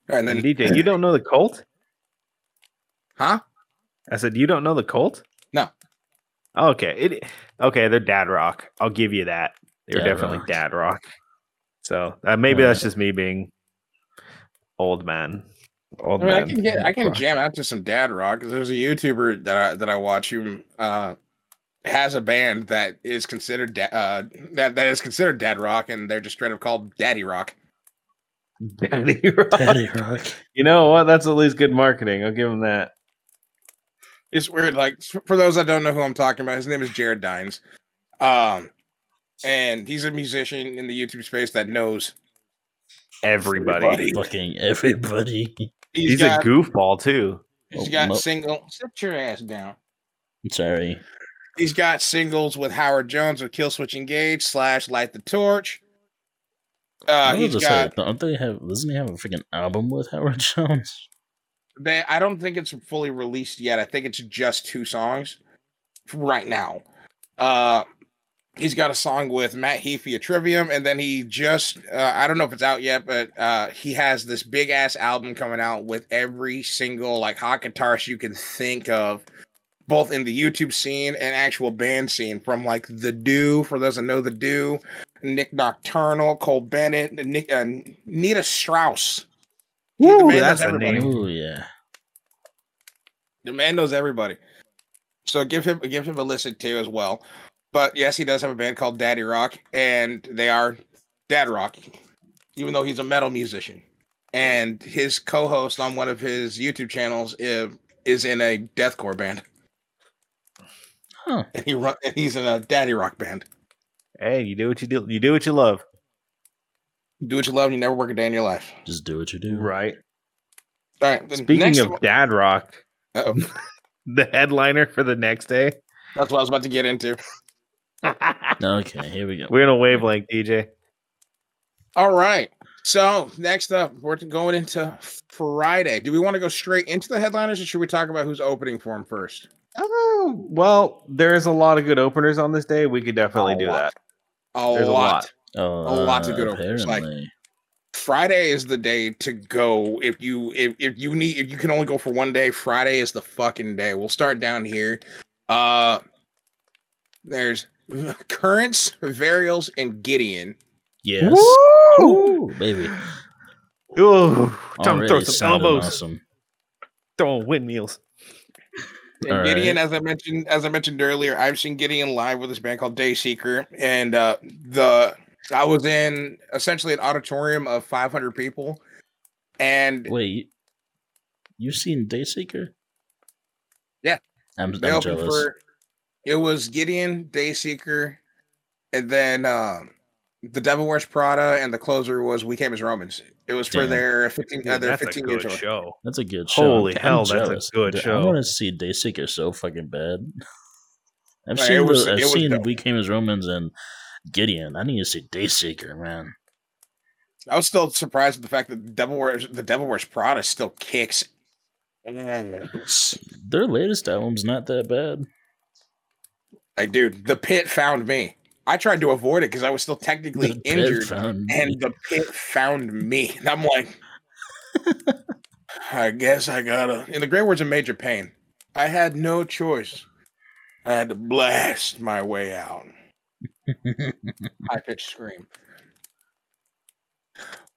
All right, and then D J, you don't know the Cult? Huh? I said, you don't know the Cult? No. Oh, okay. It, okay, they're dad rock. I'll give you that. They're definitely rock. dad rock. So uh, maybe yeah. that's just me being old man. Old I mean, man. I can get, I can jam out to some dad rock. There's a YouTuber that I, that I watch who uh, has a band that is considered da- uh, that that is considered dad rock, and they're just straight up called Daddy Rock. Daddy Rock. Daddy Rock. You know what? That's at least good marketing. I'll give him that. It's weird. Like for those that don't know who I'm talking about, his name is Jared Dines, um, and he's a musician in the YouTube space that knows everybody, everybody. fucking everybody. He's, he's got, a goofball too. He's oh, got no. single. Sit your ass down. I'm sorry. He's got singles with Howard Jones with Killswitch Engage slash Light the Torch. Uh, he's got, don't they have, doesn't he have a freaking album with Howard Jones? They, I don't think it's fully released yet. I think it's just two songs right now. Uh, he's got a song with Matt Heafy of Trivium, and then he just, uh, I don't know if it's out yet, but uh, he has this big ass album coming out with every single like hot guitarist you can think of, both in the YouTube scene and actual band scene, from like The Do, for those that know The Do, Nick Nocturnal, Cole Bennett, Nick, uh, Nita Strauss. Woo, the that's a name. Ooh, yeah. The man knows everybody. So give him give him a listen too as well. But yes, he does have a band called Daddy Rock, and they are dad rock, even though he's a metal musician. And his co-host on one of his YouTube channels is, is in a deathcore band. Huh. And he run, and he's in a Daddy Rock band. Hey, you do what you do. You do what you love. Do what you love, and you never work a day in your life. Just do what you do. Right. All right. Speaking next of one. Dad Rock, uh-oh. The headliner for the next day. That's what I was about to get into. Okay, here we go. We're in a wavelength, D J. All right. So next up, we're going into Friday. Do we want to go straight into the headliners, or should we talk about who's opening for them first? Oh, well, there is a lot of good openers on this day. We could definitely do that. A lot. A lot. Oh, a lot of good openers. Like Friday is the day to go. If you if, if you need if you can only go for one day, Friday is the fucking day. We'll start down here. Uh, there's Currents, Varials, and Gideon. Yes. Woo! Ooh, baby. Ooh, time to throw some elbows. Awesome. Throwing windmills. And all Gideon, right. as I mentioned, as I mentioned earlier, I've seen Gideon live with this band called Dayseeker, and uh, the I was in essentially an auditorium of five hundred people. And wait, you've seen Dayseeker? Yeah, I'm, I'm jealous. For, it was Gideon, Dayseeker, and then um, the Devil Wears Prada, and the closer was We Came as Romans. It was Damn. for their fifteen. Uh, their that's fifteen a good year show. Tour. That's a good show. Holy I'm hell, jealous. That's a good Dude, show. I want to see Dayseeker so fucking bad. I've like, seen, was, the, I've seen We Came as Romans and Gideon. I need to see Dayseeker, man. I was still surprised at the fact that the Devil Wears, the Devil Wears Prada still kicks. Their latest album's not that bad. Like, dude, The Pit found me. I tried to avoid it because I was still technically the injured, and the pit found me. And I'm like, I guess I gotta. In the great words of Major Payne, I had no choice. I had to blast my way out. High pitched scream.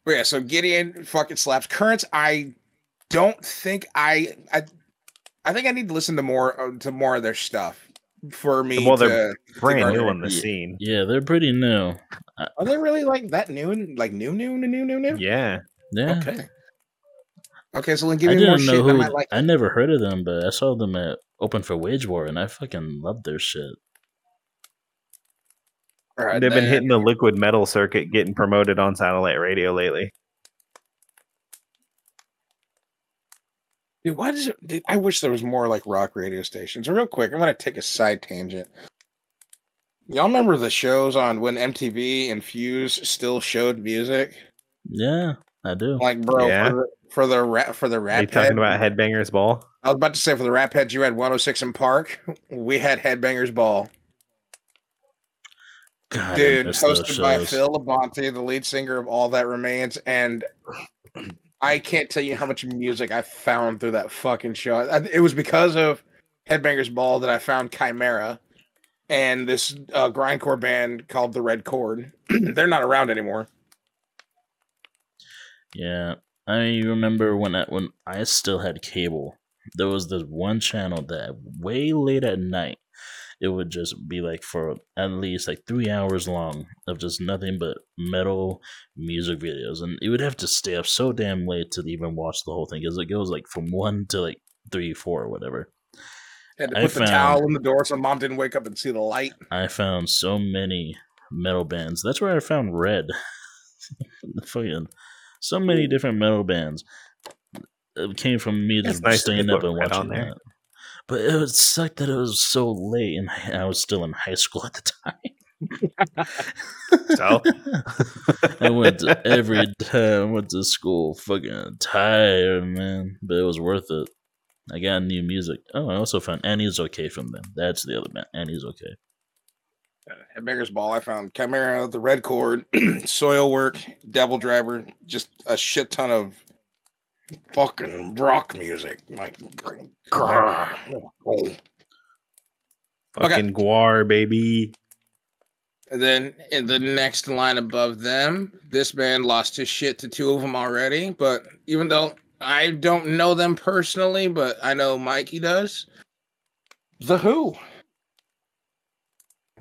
But yeah, so Gideon fucking slaps. Currents, I don't think I, I, I think I need to listen to more to more of their stuff. For me, well, they're to, brand to new on the scene. Yeah, they're pretty new. Are they really like that new? Like new, new, new, new, new, new? Yeah, yeah. Okay, okay. So then, give me more shit that I like. I never heard of them, but I saw them at Open for Wage War, and I fucking loved their shit. Right, They've then. been hitting the liquid metal circuit, getting promoted on satellite radio lately. Dude, why does it, dude, I wish there was more like rock radio stations. Real quick, I'm going to take a side tangent. Y'all remember the shows on when M T V and Fuse still showed music? Yeah, I do. Like, bro, yeah. for, for the rat, for the rat. Are you talking head, about Headbangers Ball? I was about to say for the Rap Heads, you had one oh six in Park. We had Headbangers Ball. God, dude, hosted by Phil Labonte, the lead singer of All That Remains, and I can't tell you how much music I found through that fucking show. It was because of Headbangers Ball that I found Chimera and this uh, grindcore band called The Red Chord. They're not around anymore. Yeah, I remember when I, when I still had cable, there was this one channel that way late at night, it would just be like for at least like three hours long of just nothing but metal music videos. And it would have to stay up so damn late to even watch the whole thing. Because it goes like from one to like three, four, or whatever. Had to put I the found, towel in the door so mom didn't wake up and see the light. I found so many metal bands. That's where I found Red. Fucking so many different metal bands. It came from me just nice staying up and watching that. There. But it was sucked that it was so late, and I was still in high school at the time. So I went to every time I went to school, fucking tired, man. But it was worth it. I got new music. Oh, I also found Annie's Okay from them. That's the other band. Annie's Okay. At Headbangers Ball, I found Chimera, The Red Chord, Soil Work, Devil Driver, just a shit ton of fucking rock music, like fucking okay. Guar, baby. And then in the next line above them, this band lost his shit to two of them already. But even though I don't know them personally, but I know Mikey does. The Who.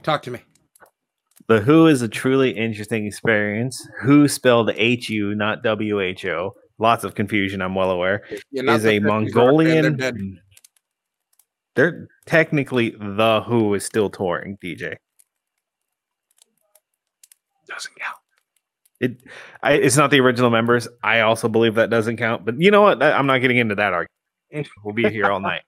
Talk to me. The Who is a truly interesting experience. Who spelled H U, not W H O. Lots of confusion, I'm well aware. Yeah, is a Mongolian. They're, they're technically The Who is still touring, D J. Doesn't count. It, I, it's not the original members. I also believe that doesn't count. But you know what? I'm not getting into that argument. We'll be here all night.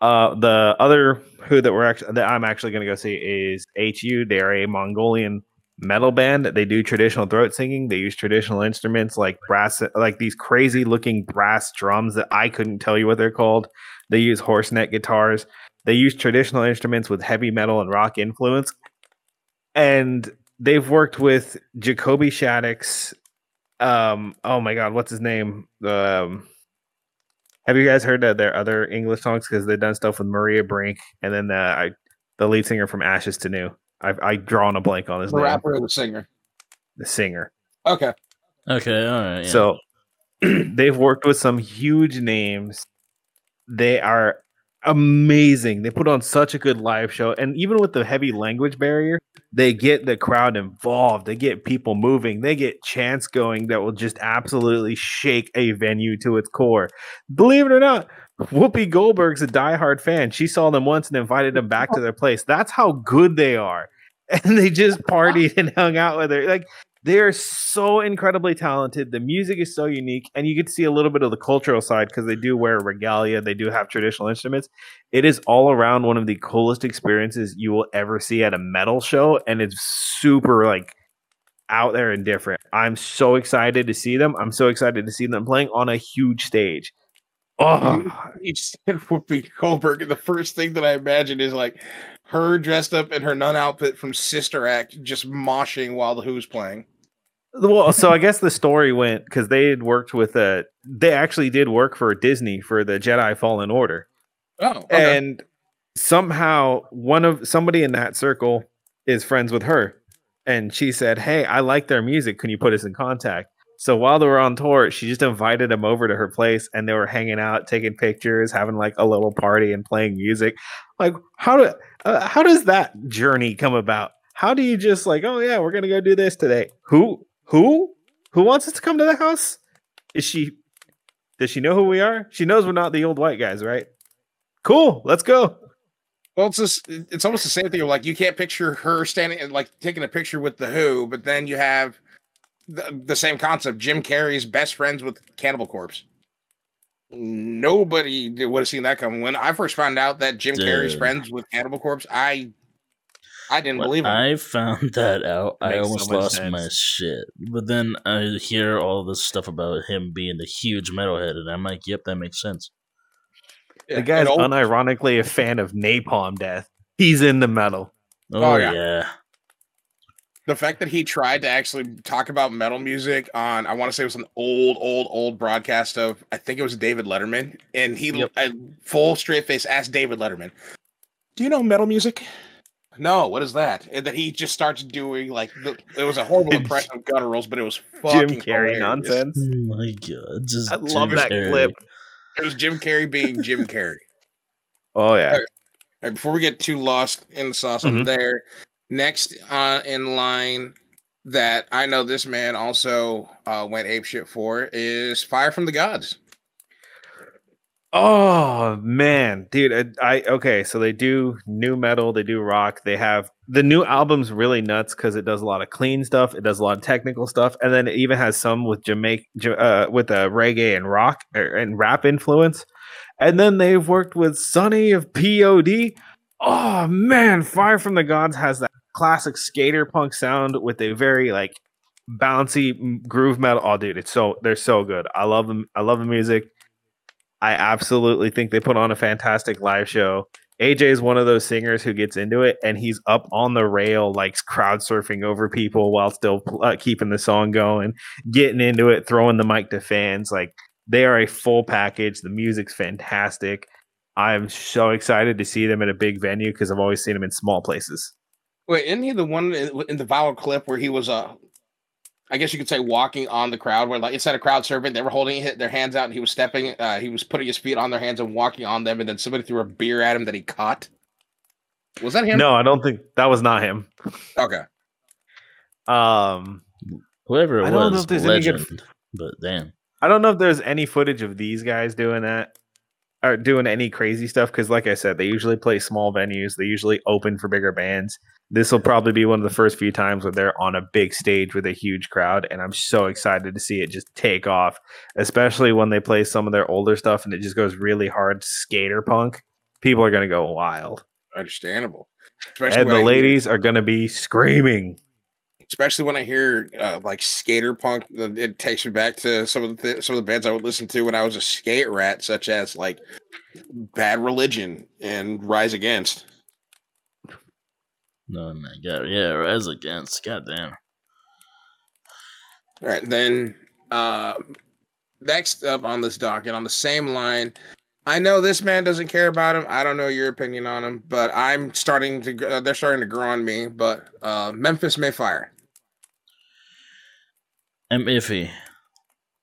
Uh, the other Who that we're actually that I'm actually going to go see is H U. They're a Mongolian metal band. They do traditional throat singing. They use traditional instruments like brass, like these crazy looking brass drums that I couldn't tell you what they're called. They use horseneck guitars. They use traditional instruments with heavy metal and rock influence. And they've worked with Jacoby Shaddix. Um, oh my God, what's his name? Um, have you guys heard of their other English songs? Because they've done stuff with Maria Brink and then the, I, the lead singer from Ashes to New. I've I drawn a blank on his the name. The rapper or the singer? The singer. Okay. Okay, all right. Yeah. So they've worked with some huge names. They are amazing. They put on such a good live show. And even with the heavy language barrier, they get the crowd involved. They get people moving. They get chants going that will just absolutely shake a venue to its core. Believe it or not, Whoopi Goldberg's a diehard fan. She saw them once and invited them back to their place. That's how good they are. And they just partied and hung out with her. Like, they are so incredibly talented. The music is so unique. And you get to see a little bit of the cultural side because they do wear regalia. They do have traditional instruments. It is all around one of the coolest experiences you will ever see at a metal show. And it's super, like, out there and different. I'm so excited to see them. I'm so excited to see them playing on a huge stage. Oh, you just said Whoopi Goldberg, and the first thing that I imagine is like her dressed up in her nun outfit from Sister Act, just moshing while the Who's playing. Well, so I guess the story went because they had worked with a, they actually did work for Disney for the Jedi Fallen Order. Oh, okay. And somehow one of somebody in that circle is friends with her, and she said, "Hey, I like their music. Can you put us in contact?" So while they were on tour, she just invited them over to her place, and they were hanging out, taking pictures, having like a little party, and playing music. Like, how do uh, how does that journey come about? How do you just like, oh yeah, we're gonna go do this today? Who who who wants us to come to the house? Is she? Does she know who we are? She knows we're not the old white guys, right? Cool, let's go. Well, it's just, it's almost the same thing. Like, you can't picture her standing and like taking a picture with the Who, but then you have The, the same concept. Jim Carrey's best friends with Cannibal Corpse. nobody would have seen that coming. When I first found out that Jim Dude. Carrey's friends with Cannibal Corpse, I I didn't when believe it. I found that out. I almost so lost sense. my shit. But then I hear all this stuff about him being the huge metalhead, and I'm like, yep, that makes sense. Yeah, the guy's old- unironically a fan of Napalm Death. He's in the metal. Oh, oh yeah. yeah. The fact that he tried to actually talk about metal music on, I want to say it was an old, old, old broadcast of, I think it was David Letterman. And he, yep. I, full straight face, asked David Letterman, do you know metal music? No, what is that? And then he just starts doing, like, the, it was a horrible impression of gutturals, but it was fucking Jim Carrey hilarious. nonsense. Oh my God. Just I love Jim that Carrey. clip. It was Jim Carrey being Jim Carrey. Oh, yeah. All right. All right, before we get too lost in the sauce mm-hmm. up there, next uh, in line that I know this man also uh, went apeshit for is Fire from the Gods. Oh, man. Dude, I, I okay, so they do new metal, they do rock, they have... The new album's really nuts because it does a lot of clean stuff, it does a lot of technical stuff, and then it even has some with Jamaica, uh, with a reggae and rock er, and rap influence. And then they've worked with Sonny of P O D. Oh, man, Fire from the Gods has that classic skater punk sound with a very, like, bouncy groove metal. Oh, dude, it's so they're so good. I love them. I love the music. I absolutely think they put on a fantastic live show. A J is one of those singers who gets into it, and he's up on the rail, like crowd surfing over people while still uh, keeping the song going, getting into it, throwing the mic to fans. Like, they are a full package. The music's fantastic. I'm so excited to see them at a big venue because I've always seen them in small places. Wait, isn't he the one in the viral clip where he was, uh, I guess you could say, walking on the crowd, where, like, instead of crowd surfing, they were holding their hands out and he was stepping, uh, he was putting his feet on their hands and walking on them, and then somebody threw a beer at him that he caught? Was that him? No, I don't think that was not him. Okay. Um, Whoever it I don't was, know if there's legend, any good... but damn. I don't know if there's any footage of these guys doing that. Are doing any crazy stuff because, like I said, they usually play small venues. They usually open for bigger bands. This will probably be one of the first few times where they're on a big stage with a huge crowd, and I'm so excited to see it just take off, especially when they play some of their older stuff and it just goes really hard skater punk. People are going to go wild. Understandable. Especially and the ladies hear, are going to be screaming. Especially when I hear uh, like skater punk, it takes me back to some of the th- some of the bands I would listen to when I was a skate rat, such as like Bad Religion and Rise Against. No, oh my God, yeah, Rise Against, goddamn. All right, then uh, next up on this docket, on the same line. I know this man doesn't care about him. I don't know your opinion on him, but I'm starting to, uh, they're starting to grow on me, but uh, Memphis Mayfire. I'm iffy.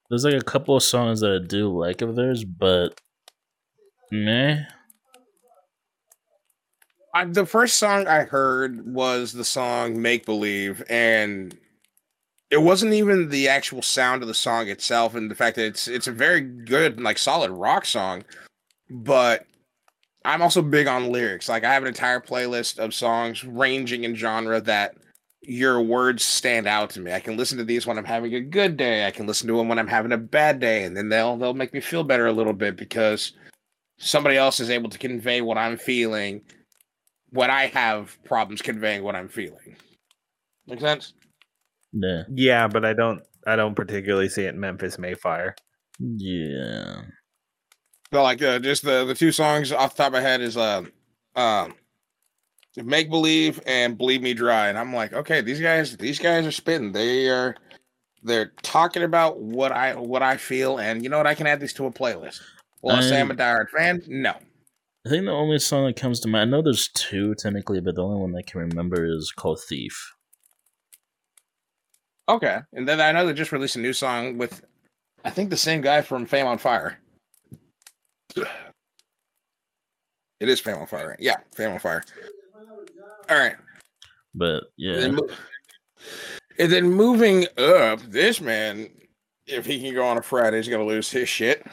There's like a couple of songs that I do like of theirs, but meh. I, the first song I heard was the song Make Believe, and it wasn't even the actual sound of the song itself, and the fact that it's it's a very good, like, solid rock song. But I'm also big on lyrics. Like, I have an entire playlist of songs ranging in genre that your words stand out to me. I can listen to these when I'm having a good day. I can listen to them when I'm having a bad day, and then they'll they'll make me feel better a little bit because somebody else is able to convey what I'm feeling when I have problems conveying what I'm feeling. Make sense? Yeah. Yeah, but I don't I don't particularly see it in Memphis Mayfire. Yeah. So, like, uh, just the, the two songs off the top of my head is uh, um, Make Believe and Bleed Me Dry. And I'm like, okay, these guys, these guys are spitting. They are, they're talking about what I, what I feel. And you know what? I can add these to a playlist. Well, I am a diehard fan. No. I think the only song that comes to mind, I know there's two technically, but the only one I can remember is called Thief. Okay. And then I know they just released a new song with, I think, the same guy from Fame on Fire. It is Fame on Fire, right? Yeah, Fame on Fire. All right. But, yeah. And then, mo- and then moving up, this man, if he can go on a Friday, he's going to lose his shit.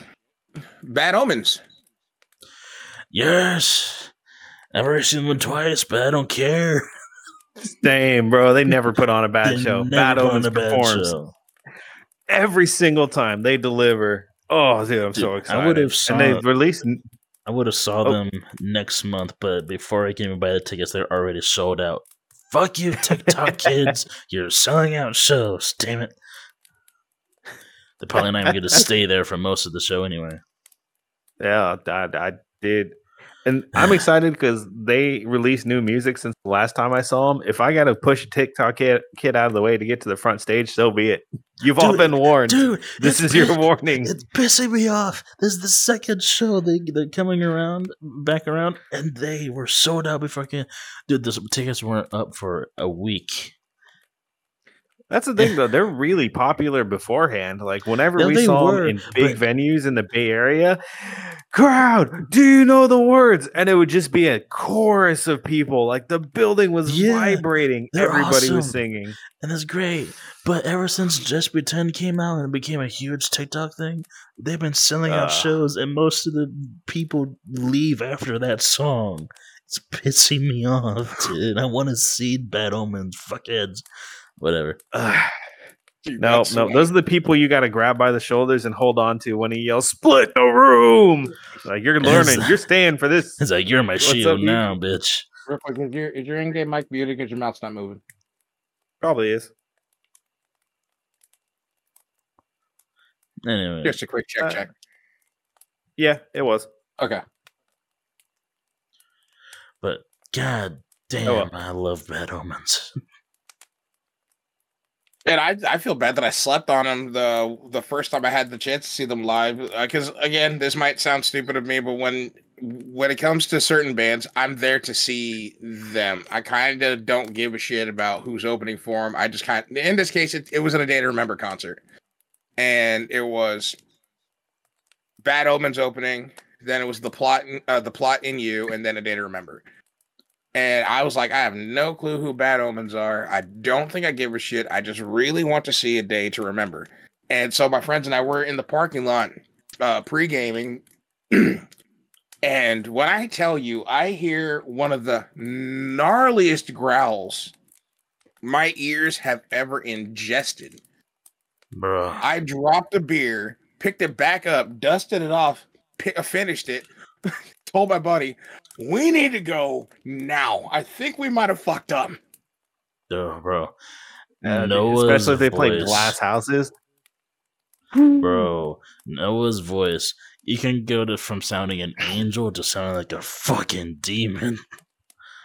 Bad Omens. Yes. I've already seen them twice, but I don't care. Same, bro. They never put on a bad they show. Bad Omens performs. Every single time they deliver. Oh, dude, I'm dude, so excited! I would have saw. And they released. I would have saw oh. them next month, but before I can even buy the tickets, they're already sold out. Fuck you, TikTok kids! You're selling out shows. Damn it! They're probably not even going to stay there for most of the show anyway. Yeah, I, I did. And I'm excited because they released new music since the last time I saw them. If I got to push a TikTok kid, kid out of the way to get to the front stage, so be it. You've dude, all been warned. Dude, this is your warning. It's pissing me off. This is the second show they, they're coming around, back around, and they were sold out before I can. Dude, the tickets weren't up for a week. That's the thing, though. They're really popular beforehand. Like, whenever no, we saw were, them in big but... venues in the Bay Area, crowd, do you know the words? And it would just be a chorus of people. Like, the building was yeah, vibrating. Everybody awesome. was singing. And it's great. But ever since Just Pretend came out and it became a huge TikTok thing, they've been selling uh, out shows, and most of the people leave after that song. It's pissing me off, dude. I want to see Bad Omens. Fuckheads. Whatever. Uh, no, no. Those are the people you got to grab by the shoulders and hold on to when he yells, "Split the room!" Like, you're learning. Like, you're staying for this. It's like, you're my shield now, you? bitch. Real quick, is your, is your in-game mic muted because your mouth's not moving? Probably is. Anyway. Just a quick check, uh, check. Yeah, it was. Okay. But, god damn, oh, well. I love Bad Omens. And I, I feel bad that I slept on them the the first time I had the chance to see them live. Because, uh, again, this might sound stupid of me, but when when it comes to certain bands, I'm there to see them. I kind of don't give a shit about who's opening for them. I just kind of, in this case, it, it was in a Day to Remember concert. And it was Bad Omens opening, then it was The Plot in, uh, The Plot in You, and then A Day to Remember. And I was like, I have no clue who Bad Omens are. I don't think I give a shit. I just really want to see A Day to Remember. And so my friends and I were in the parking lot uh, pre-gaming. And when I tell you, I hear one of the gnarliest growls my ears have ever ingested. Bruh. I dropped a beer, picked it back up, dusted it off, pick- finished it, told my buddy, "We need to go now. I think we might have fucked up." Oh, bro. Uh, especially if they voice. play glass houses. Bro, Noah's voice. You can go to from sounding an angel to sounding like a fucking demon.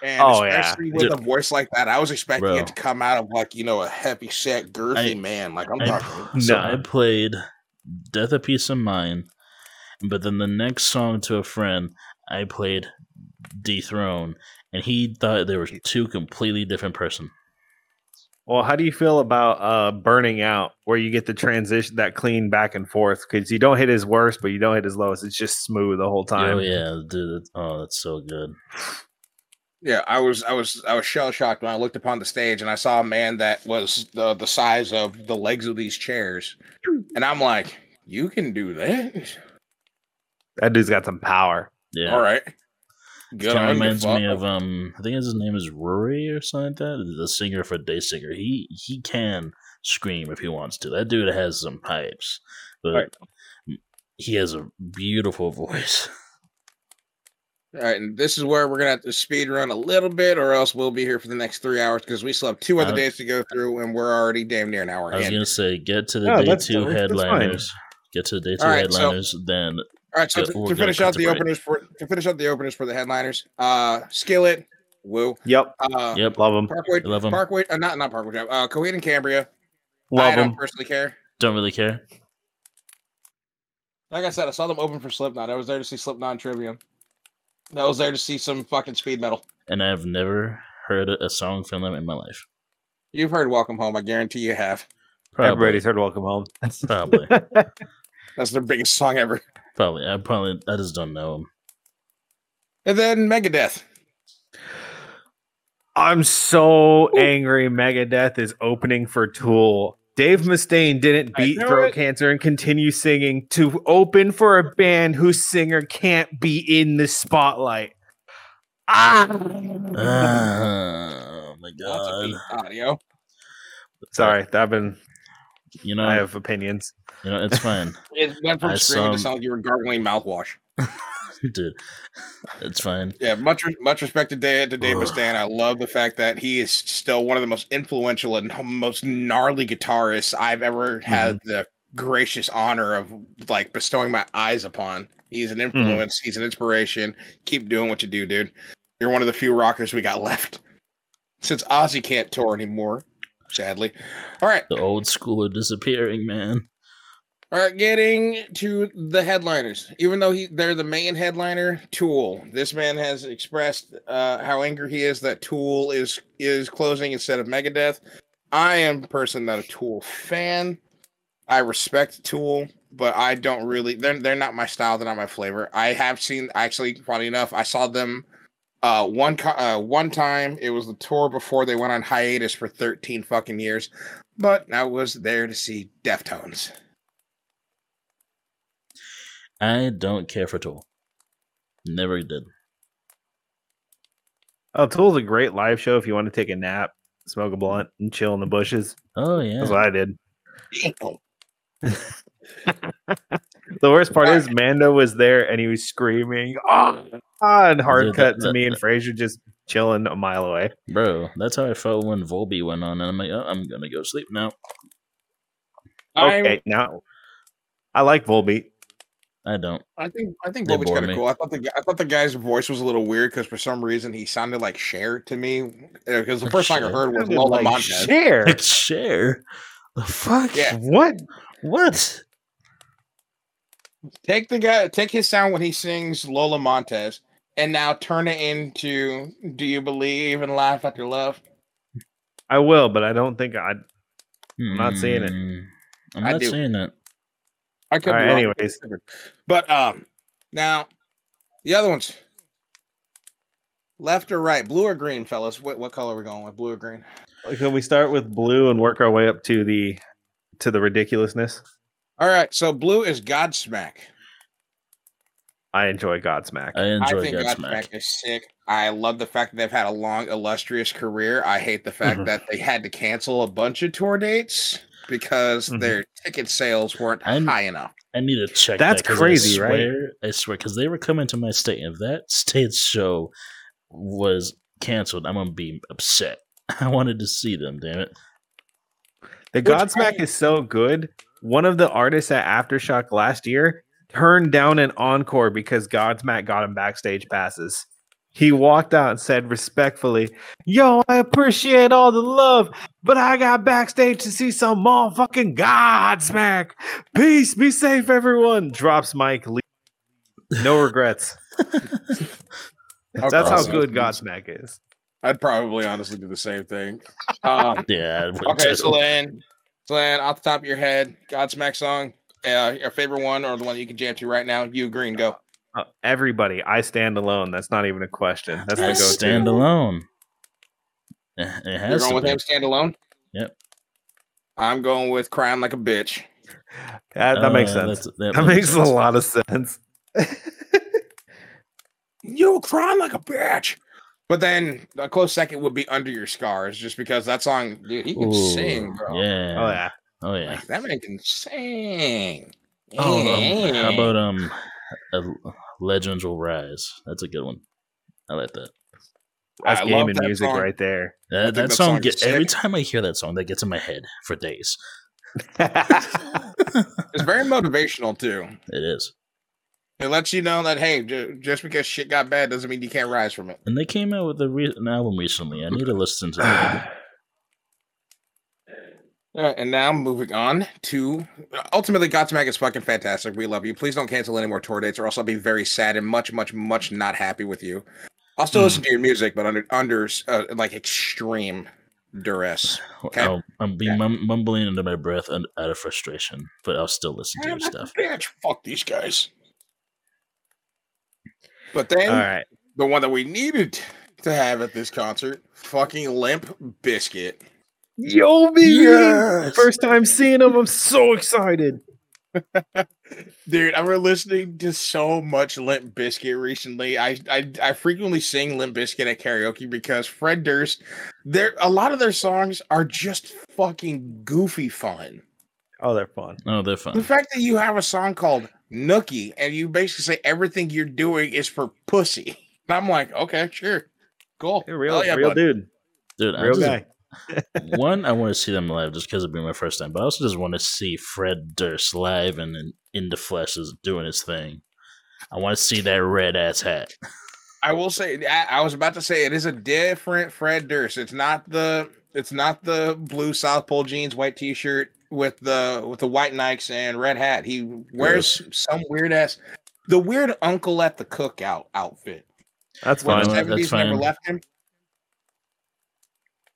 And oh, especially yeah. with Dude. a voice like that, I was expecting bro. it to come out of, like, you know, a heavy set, girthy I, man. Like, I'm I, talking. So no. I played Death of Peace of Mind, but then the next song to a friend, I played Dethrone, and he thought they were two completely different person. Well, how do you feel about uh, Burning Out, where you get the transition, that clean back and forth? Because you don't hit his worst, but you don't hit his lowest. It's just smooth the whole time. Oh yeah, dude! Oh, that's so good. Yeah, I was, I was, I was shell shocked when I looked upon the stage and I saw a man that was the the size of the legs of these chairs, and I'm like, you can do that. That dude's got some power. Yeah. All right. Good. Kind of reminds me of um, I think his name is Rory or something like that. The singer for Day Singer. He he can scream if he wants to. That dude has some pipes, but right. he has a beautiful voice. All right, and this is where we're gonna have to speed run a little bit, or else we'll be here for the next three hours because we still have two other I, days to go through, and we're already damn near an hour. I was in. gonna say, get to the no, day two that's, headliners. That's get to the day two right, headliners, so- then. All right, so to, to finish out the openers for to finish out the openers for the headliners, uh, Skillet, woo, yep, uh, yep, love them, Parkway, love them, Parkway, uh, not not Parkway Drive, uh, Coheed and Cambria, love them. I don't personally care, don't really care. Like I said, I saw them open for Slipknot. I was there to see Slipknot and Trivium. I was there to see some fucking speed metal. And I've never heard a song from them in my life. You've heard "Welcome Home," I guarantee you have. Probably. Everybody's heard "Welcome Home." Probably. That's their biggest song ever. Probably, I probably, I just don't know him. And then Megadeth. I'm so Ooh. angry. Megadeth is opening for Tool. Dave Mustaine didn't beat throat it. cancer and continue singing to open for a band whose singer can't be in the spotlight. Ah! Oh my god! Audio. Sorry, I've been You know, I have opinions. You know, it's fine. It went from I screaming some... to sound like you were gargling mouthwash. Dude, it's fine. Yeah, much much respect to Dave, to Dave Mustaine. I love the fact that he is still one of the most influential and most gnarly guitarists I've ever mm-hmm. had the gracious honor of like bestowing my eyes upon. He's an influence. Mm-hmm. He's an inspiration. Keep doing what you do, dude. You're one of the few rockers we got left. Since Ozzy can't tour anymore, sadly. All right. The old school are disappearing, man. All right, getting to the headliners. Even though he, they're the main headliner, Tool. This man has expressed uh, how angry he is that Tool is is closing instead of Megadeth. I am a person not a Tool fan. I respect Tool, but I don't really... They're, they're not my style. They're not my flavor. I have seen... Actually, funny enough, I saw them... Uh, one uh, one time, it was the tour before they went on hiatus for thirteen fucking years, but I was there to see Deftones. I don't care for Tool. Never did. Oh, Tool's a great live show if you want to take a nap, smoke a blunt, and chill in the bushes. Oh, yeah. That's what I did. The worst part is Mando was there and he was screaming, oh, and hard Dude, cut that, to that, me and Fraser just chilling a mile away. Bro, that's how I felt when Volby went on, and I'm like, oh, I'm gonna go sleep now. Okay, I'm... now I like Volby. I don't. I think I think Volby's kind of cool. I thought the I thought the guy's voice was a little weird because for some reason he sounded like Cher to me. Because the first song I heard was Lola like Montez. Cher, it's Cher. The fuck? Yeah. What? What? Take the guy, take his sound when he sings Lola Montez, and now turn it into "Do You Believe in Life After Love"? I will, but I don't think I, I'm mm, not seeing it. I'm not seeing it. I could. All right, anyways, but um, now the other ones, left or right, blue or green, fellas? What what color are we going with? Blue or green? Can we start with blue and work our way up to the to the ridiculousness? All right, so blue is Godsmack. I enjoy Godsmack. I enjoy I think Godsmack. Godsmack is sick. I love the fact that they've had a long, illustrious career. I hate the fact mm-hmm. that they had to cancel a bunch of tour dates because mm-hmm. their ticket sales weren't I'm, high enough. I need to check That's that. That's crazy, I swear, right? I swear, because they were coming to my state. If that state show was canceled, I'm going to be upset. I wanted to see them, damn it. The Which Godsmack I- is so good. One of the artists at Aftershock last year turned down an encore because Godsmack got him backstage passes. He walked out and said respectfully, yo, I appreciate all the love, but I got backstage to see some motherfucking Godsmack. Peace, be safe, everyone. Drops mic, leave. No regrets. That's awesome. How good Godsmack is. I'd probably honestly do the same thing. Um, yeah. Okay, so then... So then, off the top of your head, Godsmack song, uh, your favorite one, or the one you can jam to right now? You, Green, go. Uh, everybody, I Stand Alone. That's not even a question. That's I the go-to. Stand Alone. It has You're going to with be. him, Stand Alone? Yep. I'm going with Crying Like a Bitch. That, that uh, makes sense. That, that makes sense. A lot of sense. You're crying like a bitch. But then a close second would be Under Your Scars, just because that song, dude, he can Ooh, sing, bro. Yeah. Oh yeah. Oh yeah. Like, that man can sing. Oh, yeah. um, how about um, uh, Legends Will Rise? That's a good one. I like that. That's I gaming that music song. Right there. Uh, that, that song. Get, every time I hear that song, that gets in my head for days. It's very motivational too. It is. It lets you know that, hey, ju- just because shit got bad doesn't mean you can't rise from it. And they came out with a re- an album recently. I need to listen to that. All right, and now moving on to... Ultimately, Godsmack is fucking fantastic. We love you. Please don't cancel any more tour dates or else I'll be very sad and much, much, much not happy with you. I'll still mm. listen to your music, but under, under uh, like, extreme duress. Okay? I'll, I'll be yeah. mum- mumbling under my breath and out of frustration, but I'll still listen to your stuff. Bitch, fuck these guys. But then, all right. The one that we needed to have at this concert, fucking Limp Bizkit. Yo, man! Yes! First time seeing him, I'm so excited. Dude, I've been listening to so much Limp Bizkit recently. I, I I frequently sing Limp Bizkit at karaoke because Fred Durst, a lot of their songs are just fucking goofy fun. Oh, they're fun. Oh, they're fun. The fact that you have a song called Nookie and you basically say everything you're doing is for pussy. And I'm like, okay, sure. Cool. Hey, real, yeah, real buddy. dude. Dude, real just, guy. One, I want to see them live just because it'd be my first time, but I also just want to see Fred Durst live and in, in the flesh is doing his thing. I want to see that red ass hat. I will say, I, I was about to say it is a different Fred Durst. It's not the it's not the blue South Pole jeans, white t-shirt with the with the white Nikes and red hat. He wears yes. some weird ass the weird uncle at the cookout outfit. That's when fine. The seventies that's never fine. Left him.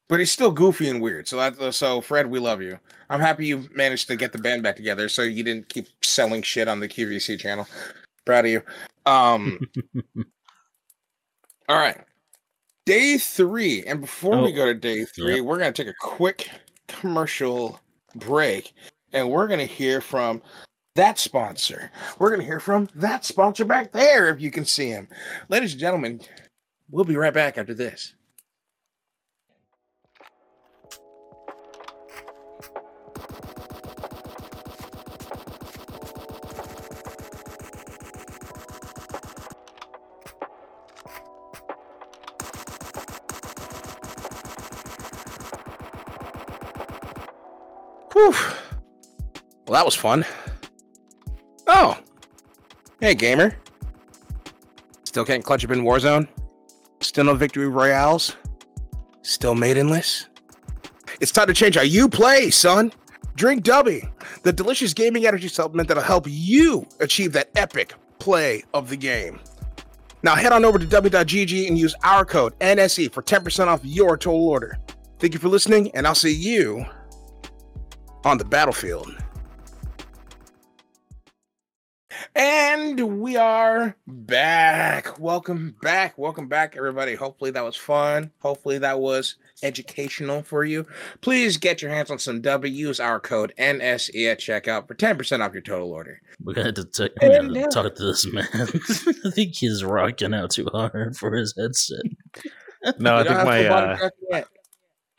But he's still goofy and weird. So, that, so Fred, we love you. I'm happy you managed to get the band back together. So you didn't keep selling shit on the Q V C channel. Proud of you. Um, all right, day three, and before oh, we go to day three, yep. we're gonna take a quick commercial break, and we're gonna hear from that sponsor. We're gonna hear from that sponsor back there, if you can see him, ladies and gentlemen. We'll be right back after this. Whew. Well, that was fun. Oh. Hey, gamer. Still can't clutch up in Warzone? Still no victory royales? Still maidenless? It's time to change how you play, son. Drink Dubby, the delicious gaming energy supplement that'll help you achieve that epic play of the game. Now head on over to dubby dot g g and use our code N S E for ten percent off your total order. Thank you for listening, and I'll see you on the battlefield. And we are back. Welcome back. Welcome back, everybody. Hopefully that was fun. Hopefully that was educational for you. Please get your hands on some W. Use our code N S E at checkout for ten percent off your total order. We're going to, t- we're gonna to talk to this man. I think he's rocking out too hard for his headset. No, I think, my, uh, I think my...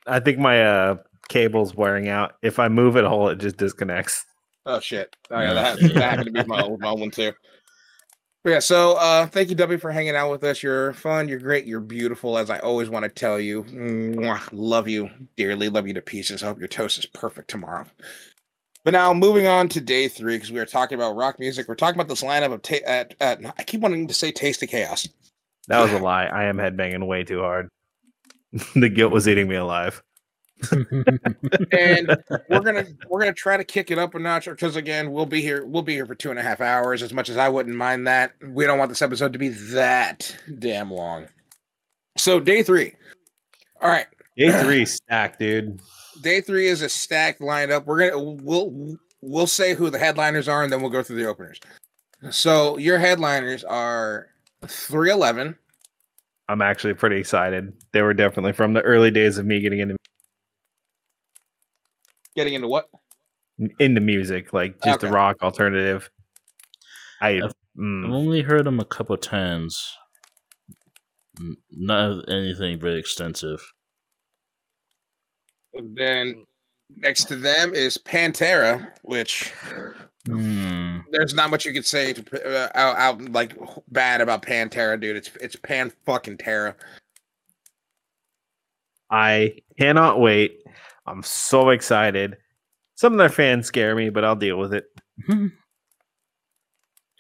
I think my... cable's wearing out. If I move it all, it just disconnects. Oh shit! Oh, yeah, that, that happened to be my old my one too. But yeah. So uh, thank you, W, for hanging out with us. You're fun. You're great. You're beautiful. As I always want to tell you, mwah, love you dearly. Love you to pieces. Hope your toast is perfect tomorrow. But now moving on to day three, because we are talking about rock music. We're talking about this lineup of ta- at, at, I keep wanting to say Taste of Chaos. That was a lie. I am headbanging way too hard. The guilt was eating me alive. And we're gonna we're gonna try to kick it up a notch, because again, we'll be here we'll be here for two and a half hours. As much as I wouldn't mind that, we don't want this episode to be that damn long. So day three. All right, day three stacked, dude. Day three is a stacked lineup. We're gonna we'll we'll say who the headliners are, and then we'll go through the openers. So your headliners are three eleven. I'm actually pretty excited. They were definitely from the early days of me getting into. Getting into what? Into music, like just okay. The rock alternative. I, I've mm. only heard them a couple of times. Not anything very extensive. And then next to them is Pantera, which mm. there's not much you could say to, uh, out, out like bad about Pantera, dude. It's it's Pan fucking Terra. I cannot wait. I'm so excited. Some of their fans scare me, but I'll deal with it. And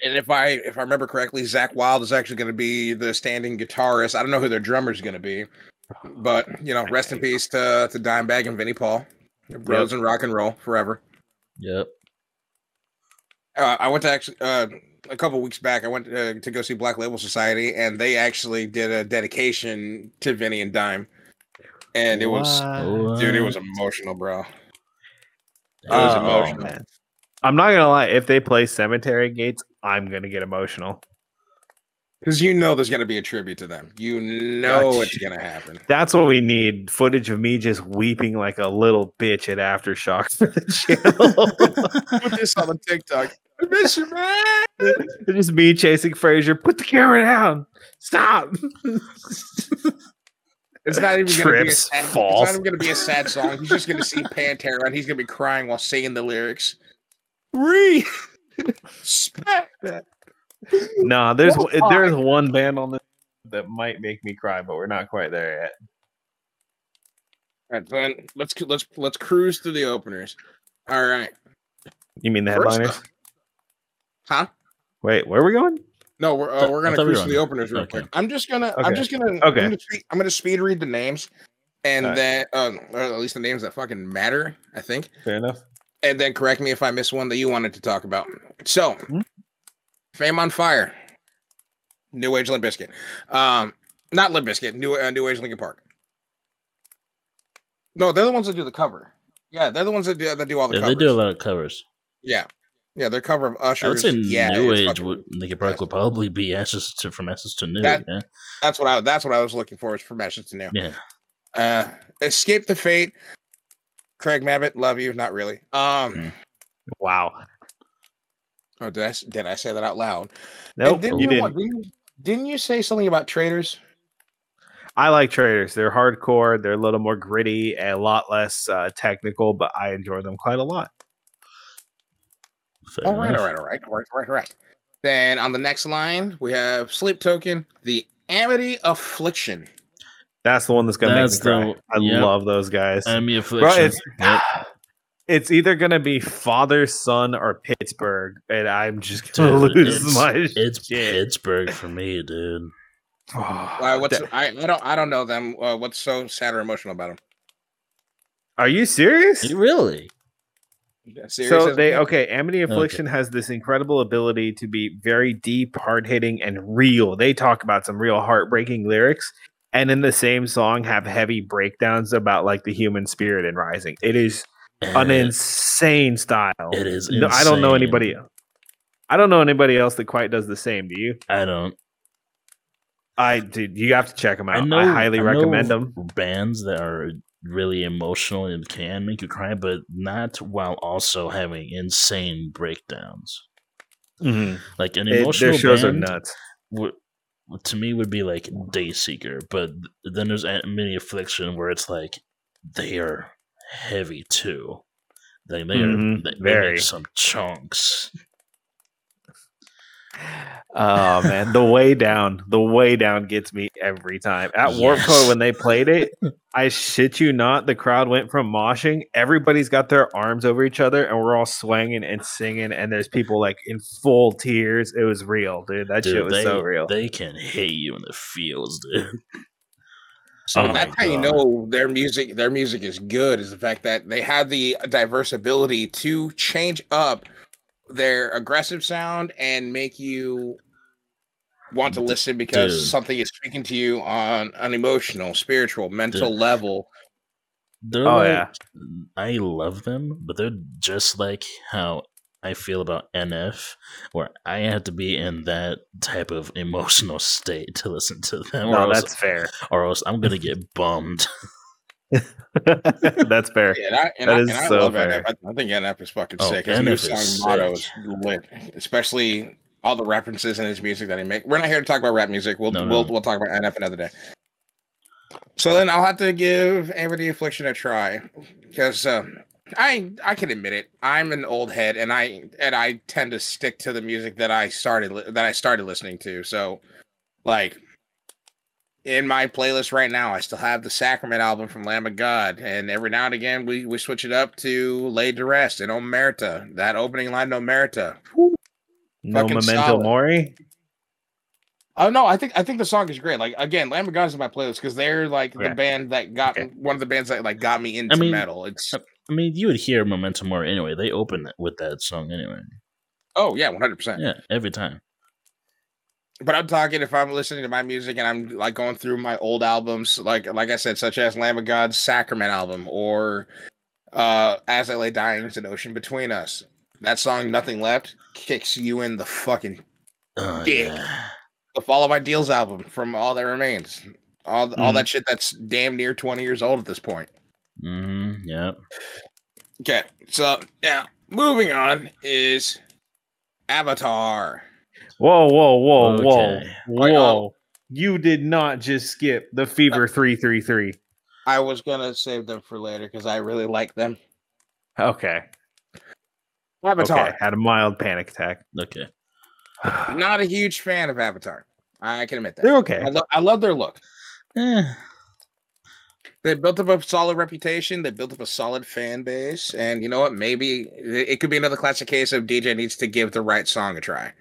if I if I remember correctly, Zach Wilde is actually going to be the standing guitarist. I don't know who their drummer is going to be, but you know, rest in peace to to Dimebag and Vinnie Paul, bros and yep. rock and roll forever. Yep. Uh, I went to actually uh, a couple weeks back. I went to, uh, to go see Black Label Society, and they actually did a dedication to Vinnie and Dime. And it was, what? dude, it was emotional, bro. It was oh, emotional. Man. I'm not going to lie. If they play Cemetery Gates, I'm going to get emotional. Because you know there's going to be a tribute to them. You know gotcha. It's going to happen. That's what we need. Footage of me just weeping like a little bitch at Aftershock for the channel. Put this on the TikTok. I miss you, man. Just me chasing Frasier. Put the camera down. Stop. It's not even going to be a sad, it's not even going to be a sad song. He's just going to see Pantera and he's going to be crying while singing the lyrics. Respect. Nah, there's oh, there's one band on this that might make me cry, but we're not quite there yet. All right, then let's let's let's cruise through the openers. All right. You mean the headliners? First, huh? Wait, where are we going? No, we're uh, we're gonna cruise through the openers real okay. quick. I'm just gonna okay. I'm just gonna okay. I'm gonna, speed, I'm gonna speed read the names, and right. then um, or at least the names that fucking matter, I think. Fair enough. And then correct me if I miss one that you wanted to talk about. So, mm-hmm. Fame on Fire, New Age Limp Bizkit, um, not Limp Bizkit, New uh, New Age Linkin Park. No, they're the ones that do the cover. Yeah, they're the ones that do that do all the yeah, covers. They do a lot of covers. Yeah. Yeah, their cover of Usher. I would say yeah, New Age would Linkin Park would probably be Ashes to From Ashes to New. That, yeah. That's what I that's what I was looking for is From Ashes to New. Yeah. Uh, Escape the Fate. Craig Mabbitt, love you. Not really. Um, wow. Oh, did I did I say that out loud? No, nope, you, you didn't. What, didn't, you, didn't you say something about Traitors? I like Traitors. They're hardcore. They're a little more gritty and a lot less uh, technical, but I enjoy them quite a lot. All right, all right, all right, all right, all right, all right. Then on the next line, we have Sleep Token, the Amity Affliction. That's the one that's going to make me cry. I yep. love those guys. Amity Affliction. Bro, it's, yep. it's either going to be Father, Son, or Pittsburgh, and I'm just going to lose it's, my shit. It's Pittsburgh for me, dude. Oh, uh, what's, I, I, don't, I don't know them. Uh, what's so sad or emotional about them? Are you serious? Really? So they okay. Amity Affliction okay. has this incredible ability to be very deep, hard hitting, and real. They talk about some real heartbreaking lyrics, and in the same song have heavy breakdowns about like the human spirit and rising. It is and an insane style. It is. Insane. I don't know anybody. I don't know anybody else that quite does the same. Do you? I don't. I dude, you have to check them out. I, know, I highly I recommend them. Bands that are really emotional and can make you cry, but not while also having insane breakdowns. Mm-hmm. Like an emotional it, their shows band are nuts. W- to me would be like Dayseeker, but then there's Amity Affliction where it's like they are heavy too. They they, mm-hmm. are, they, they make some chunks. Oh man, the way down, the way down gets me every time. At yes. Warped Tour when they played it, I shit you not, the crowd went from moshing. Everybody's got their arms over each other, and we're all swinging and singing. And there's people like in full tears. It was real, dude. That dude, shit was they, so real. They can hate you in the fields, dude. So oh that's how God. You know their music. Their music is good. Is the fact that they have the diverse ability to change up their aggressive sound and make you want to listen because dude. Something is speaking to you on an emotional, spiritual, mental dude. Level. They're oh, like, yeah. I love them, but they're just like how I feel about N F, where I have to be in that type of emotional state to listen to them. No, or that's else, fair. Or else I'm going to get bummed. That's fair. Yeah, and I, and that I, is and I so love fair. N F. I think N F is fucking oh, sick. His N F new song sick. Motto is lit, especially all the references in his music that he makes. We're not here to talk about rap music. We'll no, we'll no. we'll talk about N F another day. So then I'll have to give Amity Affliction a try because uh, I I can admit it. I'm an old head, and I and I tend to stick to the music that I started that I started listening to. So like. In my playlist right now, I still have the Sacrament album from Lamb of God, and every now and again we, we switch it up to Laid to Rest and Omerta. That opening line, Omerta. Whew, no Memento solid. Mori. Oh no, I think I think the song is great. Like again, Lamb of God is in my playlist because they're like yeah. the band that got okay. one of the bands that like got me into I mean, metal. It's I mean you would hear Memento Mori anyway. They open with that song anyway. Oh yeah, one hundred percent. Yeah, every time. But I'm talking if I'm listening to my music and I'm like going through my old albums, like like I said, such as Lamb of God's Sacrament album or uh, As I Lay Dying Into the Ocean Between Us. That song, Nothing Left, kicks you in the fucking oh, dick. Yeah. The Fall of My Deals album from All That Remains. All mm. all that shit that's damn near twenty years old at this point. Mm, yep. Okay, so now moving on is Avatar. Whoa, whoa, whoa, okay. whoa, whoa! You did not just skip the Fever three three three. I was going to save them for later because I really like them. Okay. Avatar. Okay. Had a mild panic attack. Okay. Not a huge fan of Avatar. I can admit that. They're okay. I, lo- I love their look. Eh. They built up a solid reputation. They built up a solid fan base. And you know what? Maybe it could be another classic case of D J needs to give the right song a try.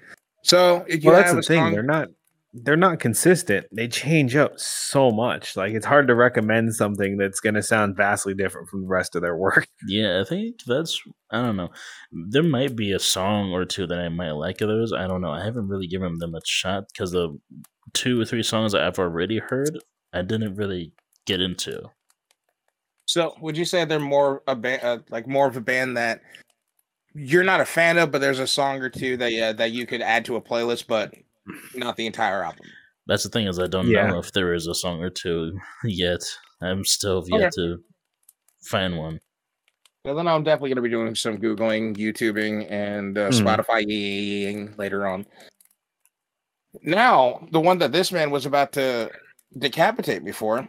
So if you well, have that's the a thing. Song- they're not... They're not consistent. They change up so much. Like, it's hard to recommend something that's going to sound vastly different from the rest of their work. Yeah, I think that's... I don't know. There might be a song or two that I might like of those. I don't know. I haven't really given them a shot because the two or three songs that I've already heard, I didn't really get into. So, would you say they're more a ba- uh, like more of a band that you're not a fan of, but there's a song or two that uh, that you could add to a playlist, but... Not the entire album. That's the thing is I don't yeah. know if there is a song or two yet. I'm still yet okay. to find one. Well, then I'm definitely going to be doing some Googling, YouTubing, and uh, mm. Spotify-ing later on. Now, the one that this man was about to decapitate me for.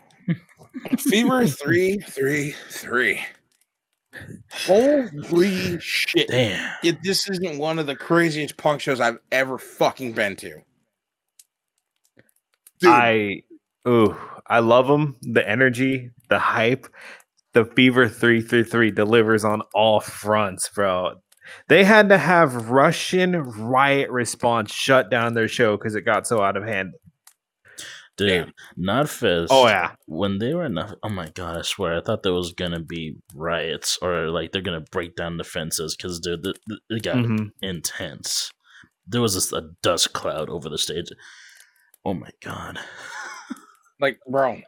Fever three three three. Holy shit. Damn. It, this isn't one of the craziest punk shows I've ever fucking been to. Dude. I ooh, I love them. The energy, the hype, the Fever three three three delivers on all fronts, bro. They had to have Russian riot response shut down their show because it got so out of hand. Dude, Damn. Knotfest. Oh yeah, when they were in Knot- oh my god, I swear, I thought there was gonna be riots or like they're gonna break down the fences because dude, the, the, it got mm-hmm. intense. There was this, a dust cloud over the stage. Oh my god, like bro,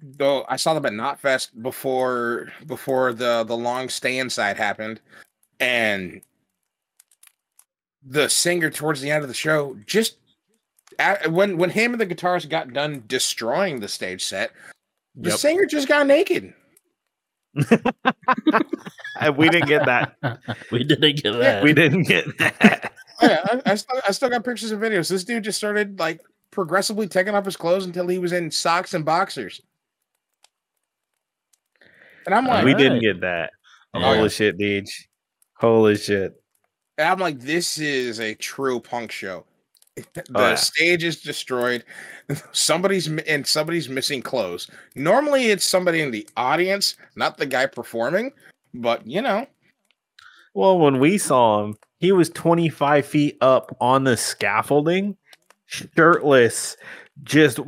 though I saw them at Knotfest before before the the long stay inside happened, and the singer towards the end of the show just. At, when when him and the guitarist got done destroying the stage set, the yep. singer just got naked. we didn't get that. We didn't get that. Yeah. We didn't get that. yeah, I, I, still, I still got pictures and videos. This dude just started like progressively taking off his clothes until he was in socks and boxers. And I'm like, we right. didn't get that. Oh, Holy yeah. shit, Deej. Holy shit. And I'm like, this is a true punk show. The oh, yeah. stage is destroyed. Somebody's and somebody's missing clothes. Normally, it's somebody in the audience, not the guy performing. But you know, well, when we saw him, he was twenty-five feet up on the scaffolding, shirtless, just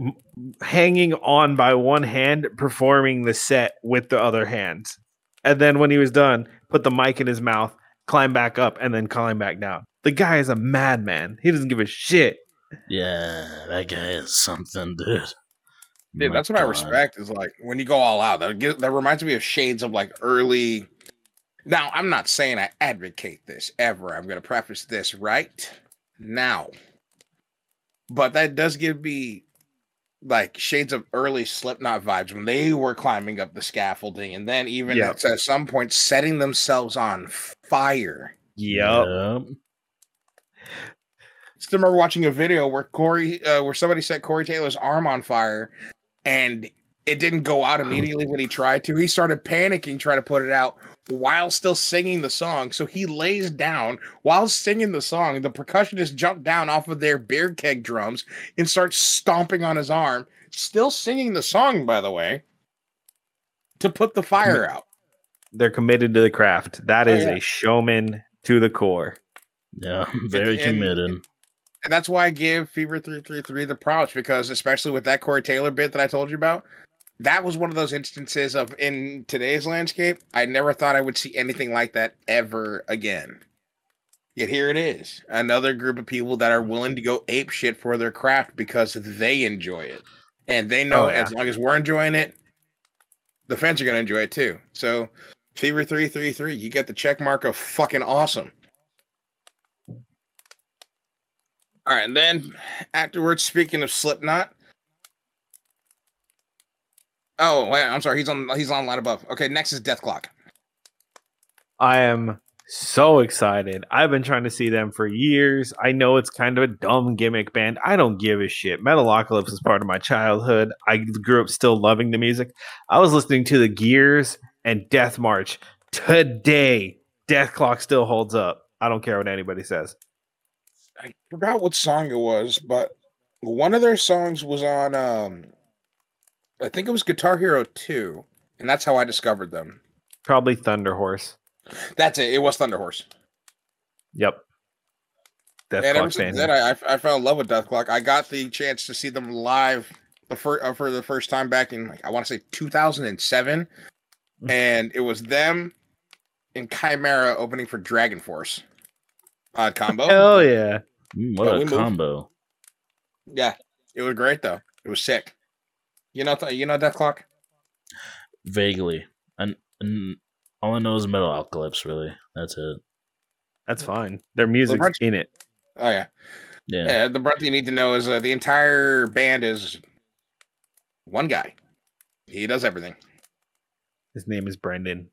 hanging on by one hand, performing the set with the other hand. And then when he was done, put the mic in his mouth, climb back up, and then climb back down. The guy is a madman. He doesn't give a shit. Yeah, that guy is something, dude. Dude, My that's what God. I respect is like when you go all out. That, gives, that reminds me of shades of like early. Now, I'm not saying I advocate this ever. I'm going to preface this right now. But that does give me like shades of early Slipknot vibes when they were climbing up the scaffolding and then even yep. at some point setting themselves on fire. Yep. yep. I still remember watching a video where Corey, uh, where somebody set Corey Taylor's arm on fire, and it didn't go out immediately when he tried to. He started panicking, trying to put it out while still singing the song. So he lays down while singing the song. The percussionist jumped down off of their beer keg drums and starts stomping on his arm, still singing the song, by the way, to put the fire out. They're committed to the craft. That is oh, yeah. a showman to the core. Yeah, very and, committed. And, and that's why I give Fever three three three the props, because especially with that Corey Taylor bit that I told you about, that was one of those instances of in today's landscape, I never thought I would see anything like that ever again. Yet here it is. Another group of people that are willing to go ape shit for their craft because they enjoy it. And they know oh, yeah. as long as we're enjoying it, the fans are going to enjoy it too. So Fever three three three, you get the check mark of fucking awesome. All right, and then afterwards, speaking of Slipknot. Oh, wait, I'm sorry. He's on. He's on line above. Okay, next is Death Clock. I am So excited. I've been trying to see them for years. I know it's kind of a dumb gimmick band. I don't give a shit. Metalocalypse is part of my childhood. I grew up still loving the music. I was listening to the Gears and Death March today. Death Clock still holds up. I don't care what anybody says. I forgot what song it was, but one of their songs was on, um, I think it was Guitar Hero two, and that's how I discovered them. Probably Thunder Horse. That's it. It was Thunder Horse. Yep. Death and Clock ever since then, I, I fell in love with Death Clock. I got the chance to see them live the fir- uh, for the first time back in, like, I want to say two thousand seven, and it was them and Chimera opening for Dragon Force. Odd combo. Hell yeah. What a combo. Yeah. It was great, though. It was sick. You know th- you know Death Clock? Vaguely. An, an, all I know is Metalocalypse, really. That's it. That's fine. Their music's the in it. Oh, yeah. Yeah. yeah the brunt you need to know is uh, the entire band is one guy. He does everything. His name is Brendan.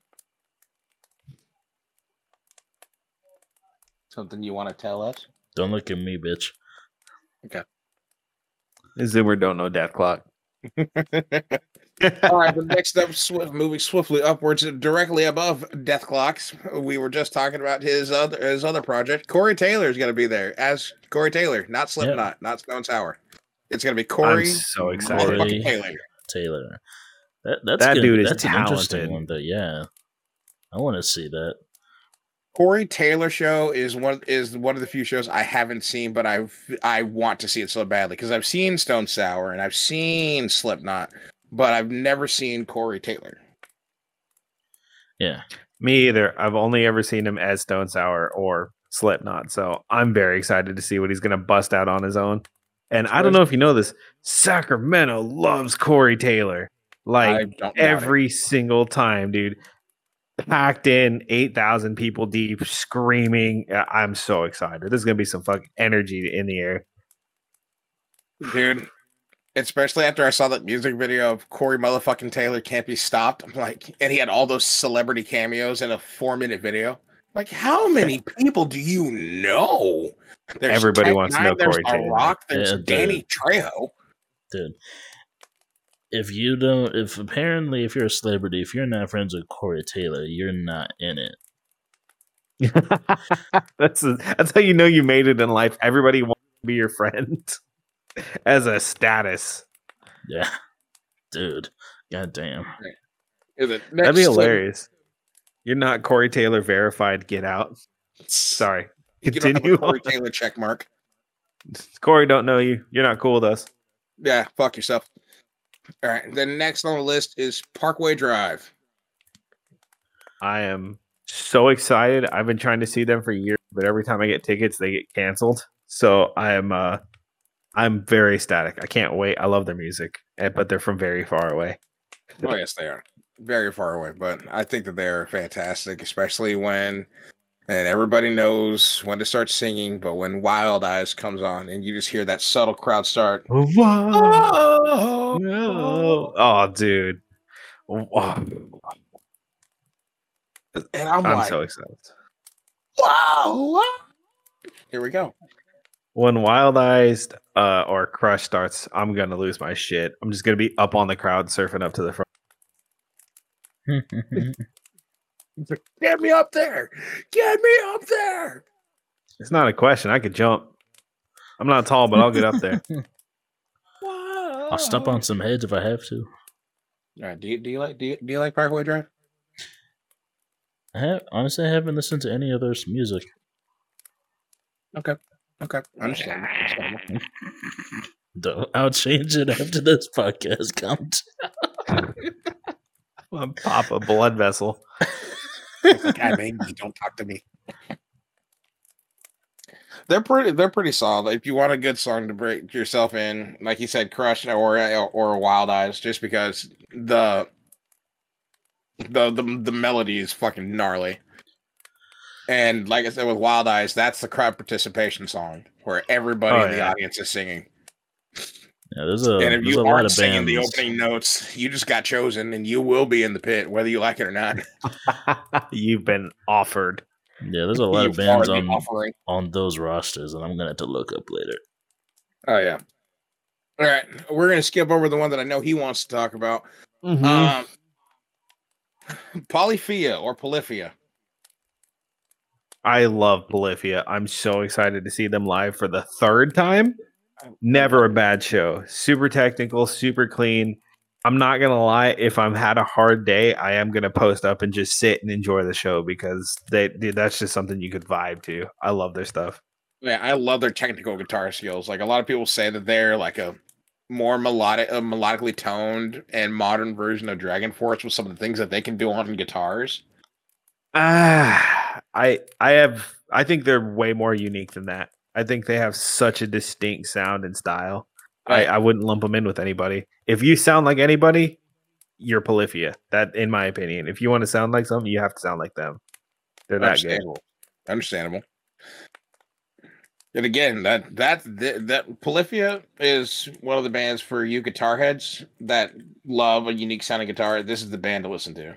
Something you want to tell us? Don't look at me, bitch. Okay. Zoomer don't know Death Clock. All right, but next up, swift, moving swiftly upwards, directly above Death Clocks. We were just talking about his other his other project. Corey Taylor is going to be there as Corey Taylor, not Slipknot, yep. not Stone Sour. It's going to be Corey. I'm so excited. Corey Taylor. Taylor. That that's that gonna, dude is that's talented. An interesting one, but yeah, I want to see that. Corey Taylor show is one is one of the few shows I haven't seen, but I I want to see it so badly because I've seen Stone Sour and I've seen Slipknot, but I've never seen Corey Taylor. Yeah, me either. I've only ever seen him as Stone Sour or Slipknot, so I'm very excited to see what he's going to bust out on his own. And I don't know if you know this, Sacramento loves Corey Taylor like every single time, dude. Packed in, eight thousand people deep, screaming. I'm so excited. There's going to be some fucking energy in the air. Dude, especially after I saw that music video of Corey motherfucking Taylor Can't Be Stopped. I'm like, and he had all those celebrity cameos in a four-minute video. Like, how many people do you know? There's Everybody Tech wants nine, to know Corey Taylor. There's Rock, there's yeah, Danny dude. Trejo. Dude. If you don't, if apparently if you're a celebrity, if you're not friends with Corey Taylor, you're not in it. that's a, that's how you know you made it in life. Everybody wants to be your friend as a status. Yeah, dude, goddamn. Is it That'd be hilarious. Slip? You're not Corey Taylor verified. Get out. Sorry. Continue. You don't have a Corey Taylor checkmark. Corey don't know you. You're not cool with us. Yeah, fuck yourself. All right, then next on the list is Parkway Drive. I am so excited. I've been trying to see them for years, but every time I get tickets, they get canceled. So I am, uh, I'm very ecstatic. I can't wait. I love their music, but they're from very far away. Oh, yes, they are. Very far away, but I think that they're fantastic, especially when, and everybody knows when to start singing, but when Wild Eyes comes on and you just hear that subtle crowd start. Whoa. Oh! No. Oh, dude. Wow. And I'm, I'm like, so excited. Wow. Here we go. When Wild Eyes uh, or Crush starts, I'm going to lose my shit. I'm just going to be up on the crowd, surfing up to the front. Get me up there. Get me up there. It's not a question. I could jump. I'm not tall, but I'll get up there. I'll stomp on some heads if I have to. All right. Do you do you like do you, do you like Parkway Drive? I have, honestly I haven't listened to any other music. Okay. Okay. Understand. I'll change it after this podcast comes. I'll pop a blood vessel. God, baby, don't talk to me. They're pretty. They're pretty solid. If you want a good song to break yourself in, like you said, Crush or or Wild Eyes, just because the the the, the melody is fucking gnarly. And like I said, with Wild Eyes, that's the crowd participation song where everybody oh, in the yeah. audience is singing. Yeah, there's a. And if you aren't singing bands. The opening notes, you just got chosen, and you will be in the pit, whether you like it or not. You've been offered. Yeah, there's a lot of bands on, on those rosters, and I'm going to have to look up later. Oh, yeah. All right. We're going to skip over the one that I know he wants to talk about. Mm-hmm. Um, Polyphia or Polyphia. I love Polyphia. I'm so excited to see them live for the third time. Never a bad show. Super technical, super clean. I'm not going to lie. If I've had a hard day, I am going to post up and just sit and enjoy the show because they, dude, that's just something you could vibe to. I love their stuff. Yeah, I love their technical guitar skills. Like a lot of people say that they're like a more melodic, a melodically toned and modern version of Dragon Force with some of the things that they can do on guitars. Ah, I I have I think they're way more unique than that. I think they have such a distinct sound and style. Right. I, I wouldn't lump them in with anybody. If you sound like anybody, you're Polyphia. That, in my opinion, if you want to sound like something, you have to sound like them. They're that good. Understandable. And again, that that that, that Polyphia is one of the bands for you guitar heads that love a unique sounding guitar. This is the band to listen to.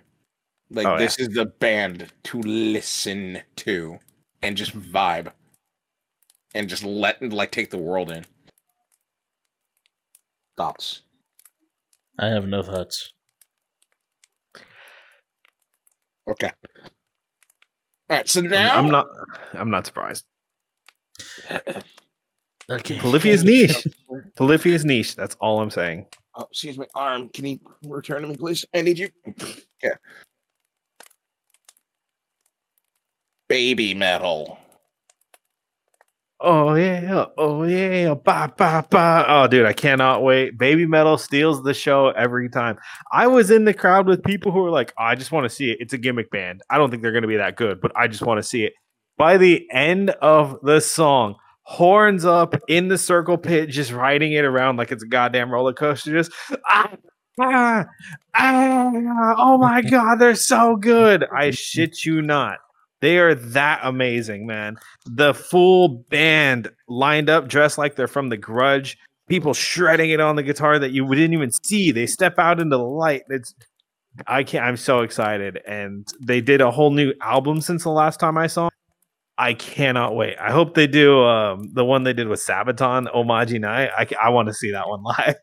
Like oh, this yeah. is the band to listen to and just vibe and just let like take the world in. Thoughts? I have no thoughts. Okay. All right. So now I'm not. I'm not surprised. Okay. Polyphia's niche. Polyphia's niche. That's all I'm saying. Oh, excuse my arm. Can you return to me, please? I need you. Yeah. Babymetal. Oh yeah, oh yeah, ba ba ba. Oh dude, I cannot wait. Babymetal steals the show every time. I was in the crowd with people who were like, oh, I just want to see it. It's a gimmick band. I don't think they're going to be that good, but I just want to see it. By the end of the song, horns up in the circle pit, just riding it around like it's a goddamn roller coaster. Just ah, ah, ah, oh my God, they're so good. I shit you not. They are that amazing, man. The full band lined up, dressed like they're from The Grudge. People shredding it on the guitar that you didn't even see. They step out into the light. It's, I can't. I'm so excited, and they did a whole new album since the last time I saw them. I cannot wait. I hope they do um, the one they did with Sabaton, Omaji Night. I I want to see that one live.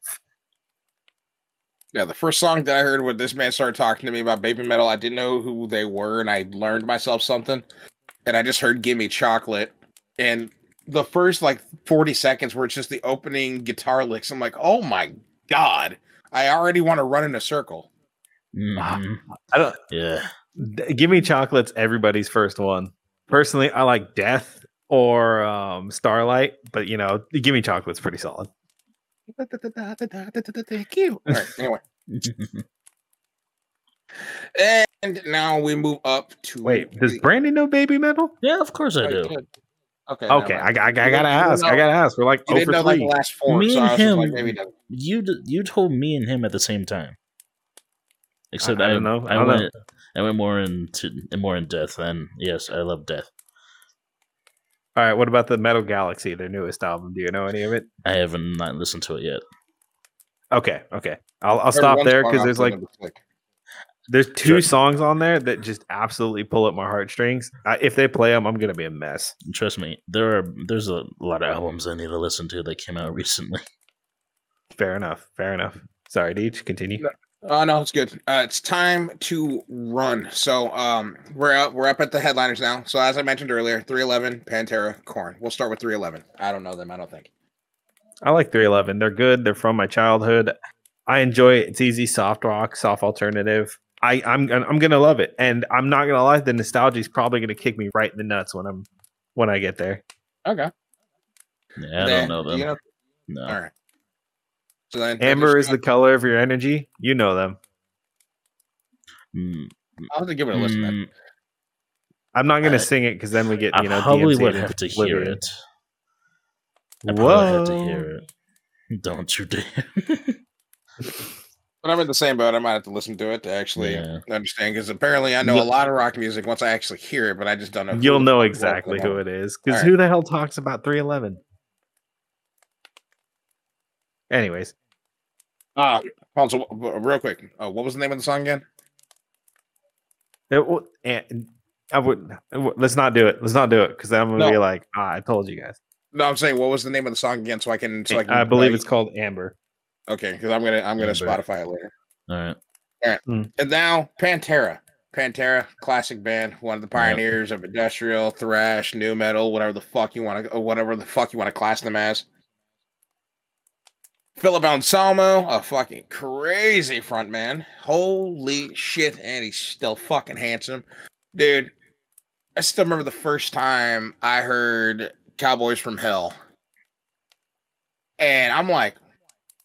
Yeah, the first song that I heard when this man started talking to me about Babymetal, I didn't know who they were, and I learned myself something. And I just heard Gimme Chocolate. And the first, like, forty seconds where it's just the opening guitar licks, I'm like, oh my God, I already want to run in a circle. Mm-hmm. I don't. Yeah. Gimme Chocolate's everybody's first one. Personally, I like Death or um, Starlight, but, you know, Gimme Chocolate's pretty solid. All right, anyway. And now we move up to. Wait, does Brandon know Babymetal? Yeah, of course I do. Okay, okay, no, I, I, I gotta ask. Know. I gotta ask. We're like you over didn't know three. Like last four, me so and him. Like, maybe you you told me and him at the same time. Except I, I don't know. I, I don't went. Know. I went more into more in depth, and yes, I love Death. All right, what about the Metal Galaxy, their newest album? Do you know any of it? I haven't not listened to it yet. Okay, okay. I'll I'll stop there because there's like there's two songs on there that just absolutely pull at my heartstrings. I, if they play them, I'm gonna be a mess. Trust me, there are there's a lot of albums I need to listen to that came out recently. Fair enough. Fair enough. Sorry, Deej, continue. No. Oh, no, it's good. Uh, it's time to run. So um, we're up, we're up at the headliners now. So as I mentioned earlier, three eleven, Pantera, Korn. We'll start with three eleven. I don't know them, I don't think. I like three eleven. They're good. They're from my childhood. I enjoy it. It's easy, soft rock, soft alternative. I, I'm I'm going to love it. And I'm not going to lie, the nostalgia is probably going to kick me right in the nuts when, I'm, when I get there. Okay. Yeah, I then, don't know them. You know, no. All right. So then Amber is the color of your energy. You know them. Mm, I'll have to give it a listen. Mm, I'm not going to sing it because then we get, you I know, probably would have to hear it. I probably have to hear it. Don't you dare. But I'm in the same boat. I might have to listen to it to actually yeah. understand because apparently I know a lot of rock music once I actually hear it, but I just don't know. You'll know exactly who it is because right. Who the hell talks about three eleven? Anyways, uh, also, real quick, uh, what was the name of the song again? It, and I wouldn't. Let's not do it. Let's not do it because I'm gonna no. be like, ah, I told you guys. No, I'm saying, what was the name of the song again? So I can. So I, can, I believe like, it's called Amber. Okay, because I'm gonna I'm gonna Amber. Spotify it later. All right. All right. Mm. And now Pantera. Pantera, classic band, one of the pioneers yep. of industrial, thrash, new metal, whatever the fuck you want to, whatever the fuck you want to class them as. Philip Anselmo, a fucking crazy frontman. Holy shit, and he's still fucking handsome, dude. I still remember the first time I heard "Cowboys from Hell," and I'm like,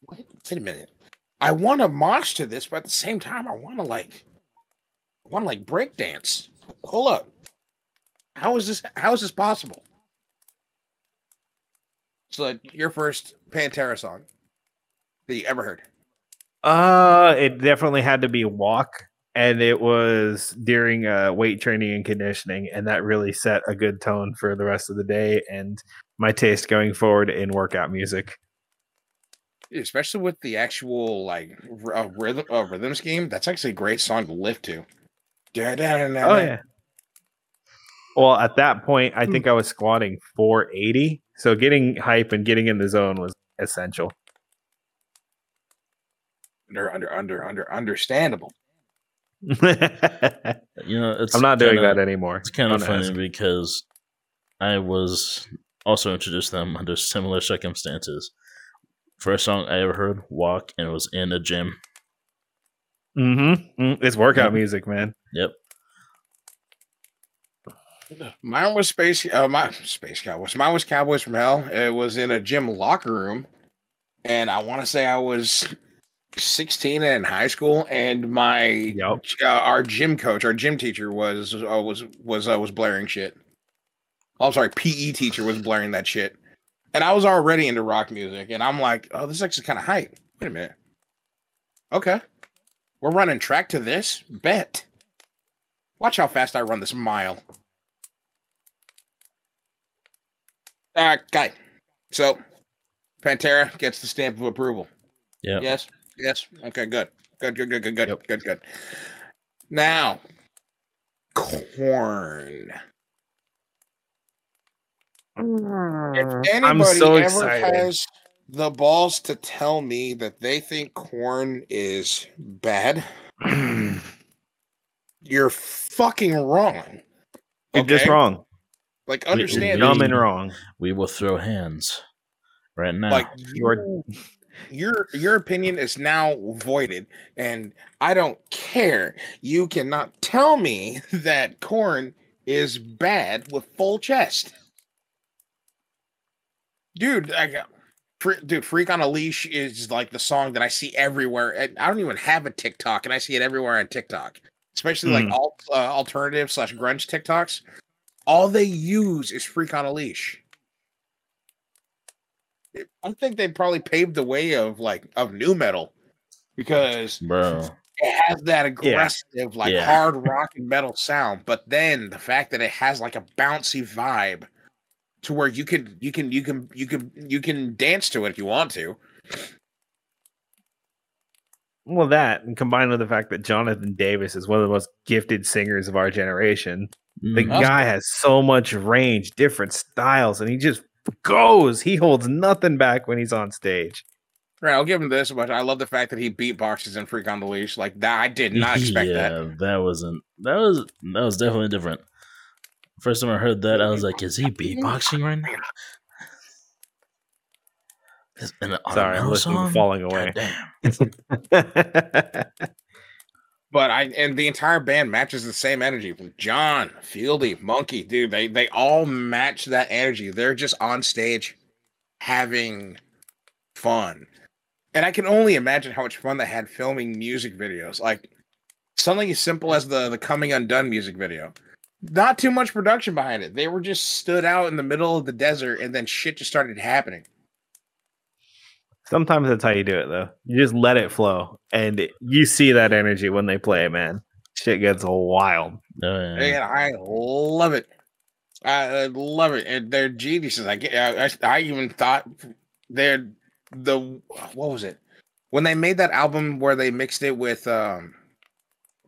"Wait, wait a minute! I want to mosh to this, but at the same time, I want to like." One like breakdance. Hold up. How is this? How is this possible? So your first Pantera song that you ever heard? Uh, it definitely had to be Walk, and it was during uh, weight training and conditioning, and that really set a good tone for the rest of the day and my taste going forward in workout music. Especially with the actual like uh, rhythm, uh, rhythm scheme, that's actually a great song to lift to. Da, da, da, da, oh yeah. Well, at that point, I think I was squatting four eighty, so getting hype and getting in the zone was essential. Under, under, under, under, understandable. You know, it's I'm not kinda, doing that anymore. It's kind of funny ask. Because I was also introduced to them under similar circumstances. First song I ever heard, "Walk," and it was in a gym. Mm-hmm. It's workout mm-hmm. music, man. Yep. Mine was space. Uh, my space Cowboys. Mine was Cowboys from Hell. It was in a gym locker room, and I want to say I was sixteen and in high school. And my yep. uh, our gym coach, our gym teacher was uh, was was uh, was blaring shit. Oh, I'm sorry, P E teacher was blaring that shit, and I was already into rock music. And I'm like, oh, this is actually kind of hype. Wait a minute. Okay. We're running track to this? Bet. Watch how fast I run this mile. Okay. So, Pantera gets the stamp of approval. Yeah. Yes? Yes? Okay, good. Good, good, good, good, good, yep. good, good. Now, Korn. If anybody I'm so ever excited. Has... the balls to tell me that they think Korn is bad. You're fucking wrong. You're okay? just wrong. Like, understand. You're dumb and wrong. We will throw hands right now. Like, you, your your opinion is now voided, and I don't care. You cannot tell me that Korn is bad with full chest. Dude, I got... Dude, Freak on a Leash is like the song that I see everywhere. And I don't even have a TikTok, and I see it everywhere on TikTok, especially mm. like all uh, alternative slash grunge TikToks. All they use is Freak on a Leash. I think they probably paved the way of like of nu metal because Bro. It has that aggressive, yeah. like yeah. hard rock and metal sound. But then the fact that it has like a bouncy vibe. To where you could you can you can you can you can dance to it if you want to. Well, that and combined with the fact that Jonathan Davis is one of the most gifted singers of our generation, mm, the guy cool. has so much range, different styles, and he just goes. He holds nothing back when he's on stage. Right, I'll give him this much. I love the fact that he beatboxes and Freak on the Leash. Like that, I did not expect yeah, that. That wasn't that was that was definitely different. First time I heard that, I was like, "Is he beatboxing right now?" Sorry, I'm listening to Falling Away. But I and the entire band matches the same energy from John, Fieldy, Monkey, dude. They they all match that energy. They're just on stage having fun, and I can only imagine how much fun they had filming music videos, like something as simple as the the Coming Undone music video. Not too much production behind it. They were just stood out in the middle of the desert, and then shit just started happening. Sometimes that's how you do it, though. You just let it flow, and it, you see that energy when they play, man. Shit gets wild. Oh, yeah. And I love it. I love it. And they're geniuses. I, I, I even thought they're the... What was it? When they made that album where they mixed it with um,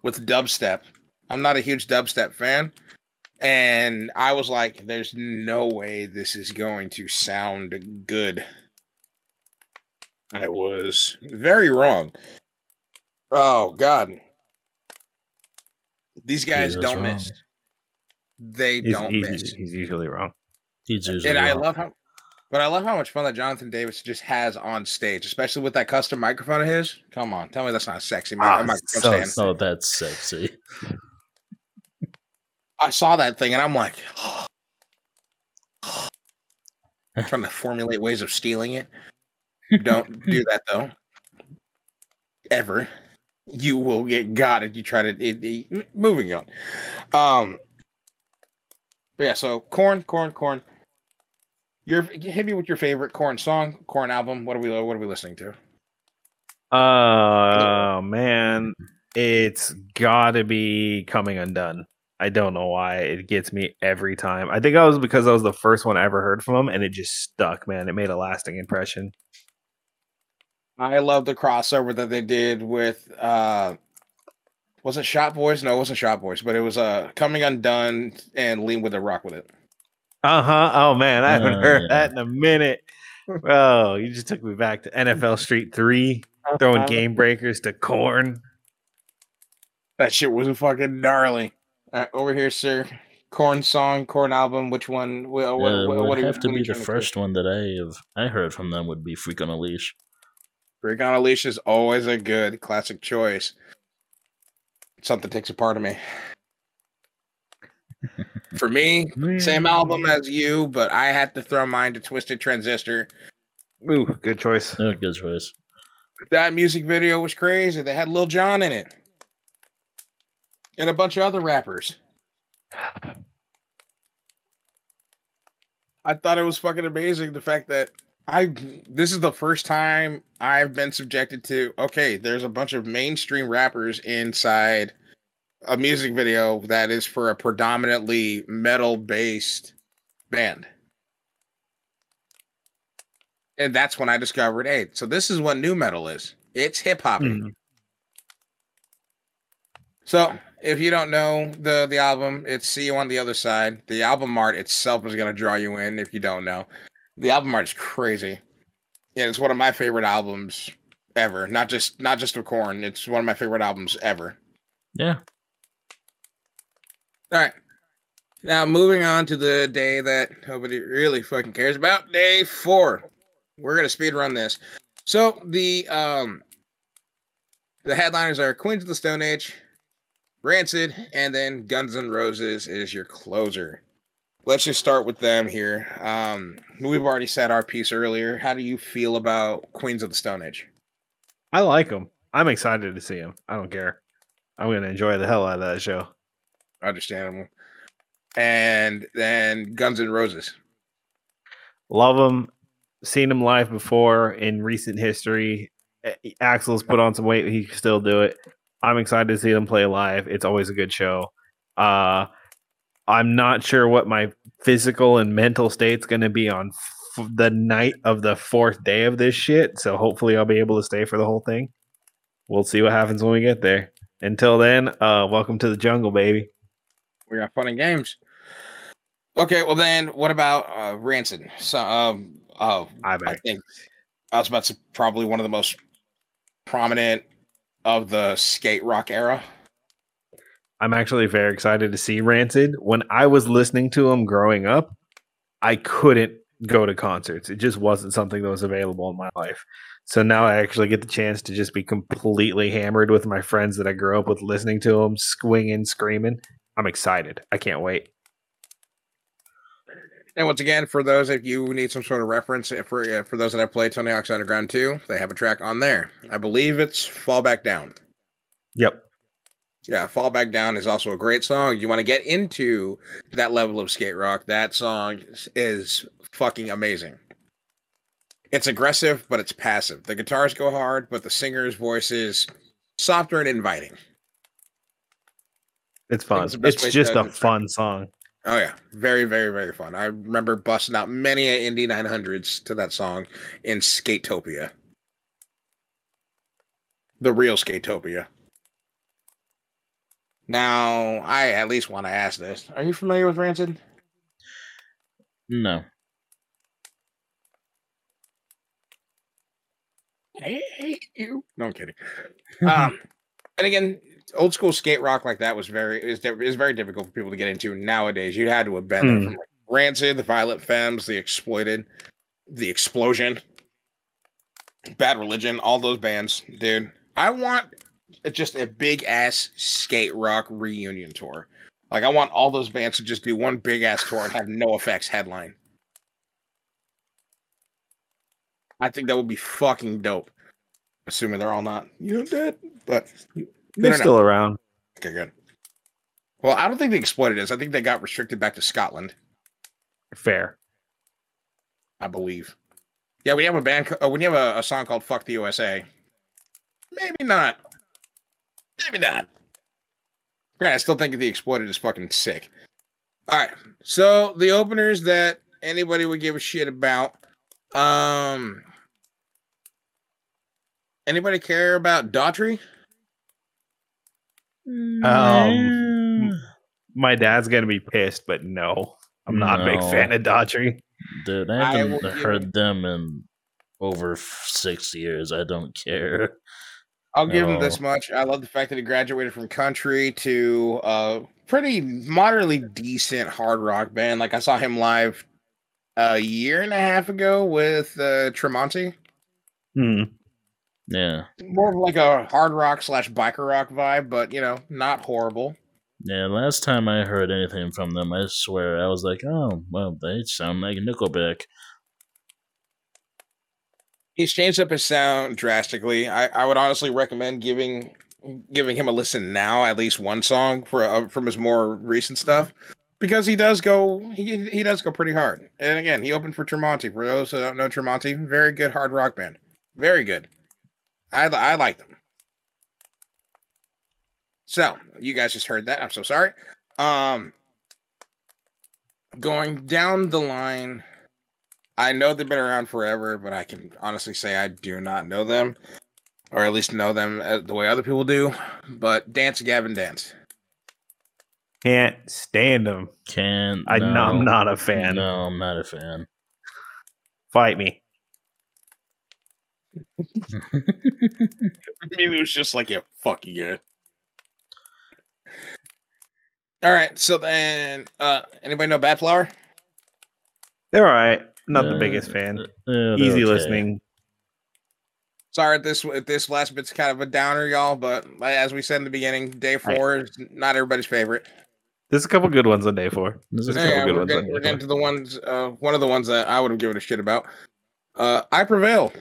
with dubstep... I'm not a huge dubstep fan, And I was like, there's no way this is going to sound good. I was very wrong. Oh, God. These guys don't wrong. miss. They he's, don't he's, miss. He's usually wrong. He's usually and I wrong. love how, but I love how much fun that Jonathan Davis just has on stage, especially with that custom microphone of his. Come on, tell me that's not sexy. My, oh, my so, so that's sexy. I saw that thing and I'm like, oh, oh. I'm trying to formulate ways of stealing it. Don't do that though. Ever. You will get got if you try to. It, it, moving on. Um. But yeah, so Korn, Korn, Korn. Your hit me with your favorite Korn song, Korn album. What are we? What are we listening to? Oh man, it's gotta be Coming Undone. I don't know why it gets me every time. I think I was because I was the first one I ever heard from him, and it just stuck. Man, it made a lasting impression. I love the crossover that they did with, uh, was it Shop Boys? No, it wasn't Shop Boys, but it was uh, Coming Undone and Lean With It, Rock With It. Uh-huh. Oh, man, I haven't uh, heard yeah. that in a minute. Oh, you just took me back to N F L Street three, throwing uh-huh. game breakers to Korn. That shit was fucking gnarly. All right, over here, sir. Korn song, Korn album, which one? What, yeah, what, what, what have you, to be the first to one that I have I heard from them would be Freak on a Leash. Freak on a Leash is always a good classic choice. Something takes a part of me. For me, same album as you, but I had to throw mine to Twisted Transistor. Ooh, good choice. Oh, good choice. That music video was crazy. They had Lil Jon in it. And a bunch of other rappers. I thought it was fucking amazing, the fact that I this is the first time I've been subjected to, okay, there's a bunch of mainstream rappers inside a music video that is for a predominantly metal-based band. And that's when I discovered, hey, so this is what new metal is. It's hip-hop. Mm-hmm. So, if you don't know the, the album, it's See You on the Other Side. The album art itself is going to draw you in if you don't know. The album art is crazy. Yeah, it's one of my favorite albums ever. Not just not just of Korn. It's one of my favorite albums ever. Yeah. All right. Now, moving on to the day that nobody really fucking cares about. Day four. We're going to speed run this. So, the um, the headliners are Queens of the Stone Age, Rancid, and then Guns N' Roses is your closer. Let's just start with them here. Um, we've already said our piece earlier. How do you feel about Queens of the Stone Age? I like them. I'm excited to see them. I don't care. I'm going to enjoy the hell out of that show. Understandable. And then Guns N' Roses. Love them. Seen them live before in recent history. Axel's put on some weight. He can still do it. I'm excited to see them play live. It's always a good show. Uh, I'm not sure what my physical and mental state's going to be on f- the night of the fourth day of this shit. So hopefully I'll be able to stay for the whole thing. We'll see what happens when we get there. Until then, uh, welcome to the jungle, baby. We got fun and games. Okay, well then, what about uh, Rancid? So, um, uh, I, I think I was about to probably one of the most prominent of the skate rock era. I'm actually very excited to see Rancid. When I was listening to them growing up, I couldn't go to concerts. It just wasn't something that was available in my life. So now I actually get the chance to just be completely hammered with my friends that I grew up with, listening to them, swinging, screaming. I'm excited. I can't wait. And once again, for those, if you need some sort of reference, if for, uh, for those that have played Tony Hawk's Underground two, they have a track on there. I believe it's Fall Back Down. Yep. Yeah, Fall Back Down is also a great song. You want to get into that level of skate rock. That song is fucking amazing. It's aggressive, but it's passive. The guitars go hard, but the singer's voice is softer and inviting. It's fun. It's, it's just a fun song. Oh, yeah. Very, very, very fun. I remember busting out many Indy nine hundreds to that song in Skatopia. The real Skatopia. Now, I at least want to ask this. Are you familiar with Rancid? No. I hate you. No, I'm kidding. um, and again, old school skate rock like that was very is is very difficult for people to get into nowadays. You had to have been mm. there from like Rancid, the Violent Femmes, the Exploited, the Explosion, Bad Religion, all those bands, dude. I want just a big ass skate rock reunion tour. Like I want all those bands to just do one big ass tour and have no effects headline. I think that would be fucking dope. Assuming they're all not, you know, dead, but they're still not around. Okay, good. Well, I don't think they exploited us. I think they got restricted back to Scotland. Fair, I believe. Yeah, we have a band. Uh, when you have a, a song called "Fuck the U S A," maybe not. Maybe not. Yeah, I still think the Exploited is fucking sick. All right, so the openers that anybody would give a shit about. Um, anybody care about Daughtry? Um, my dad's gonna be pissed, but no, I'm not no. a big fan of Daughtry. Dude, I haven't I heard give... them in over six years. I don't care. I'll give no. him this much. I love the fact that he graduated from country to a pretty moderately decent hard rock band. Like I saw him live a year and a half ago with uh, Tremonti. Hmm. Yeah. More of like a hard rock slash biker rock vibe, but you know, not horrible. Yeah, last time I heard anything from them, I swear, I was like, oh, well, they sound like Nickelback. He's changed up his sound drastically. I, I would honestly recommend giving giving him a listen now, at least one song for uh, from his more recent stuff, because he does go he he does go pretty hard. And again, he opened for Tremonti. For those who don't know Tremonti, very good hard rock band, very good. I I like them. So, you guys just heard that. I'm so sorry. Um, going down the line, I know they've been around forever, but I can honestly say I do not know them, or at least know them the way other people do, but Dance Gavin Dance. Can't stand them. Can't. I, no, I'm not a fan. No, I'm not a fan. Fight me. Maybe it was just like, yeah, fuck you, yeah. All right, so then, uh, anybody know Bad Flower? They're all right. Not uh, the biggest fan. Uh, Easy okay. listening. Sorry, this this last bit's kind of a downer, y'all. But as we said in the beginning, day four right. is not everybody's favorite. There's a couple good ones on day four. There's a yeah, couple yeah, good we're ones. Getting, on day we're getting to the ones. Uh, one of the ones that I would have given a shit about. Uh, I Prevail.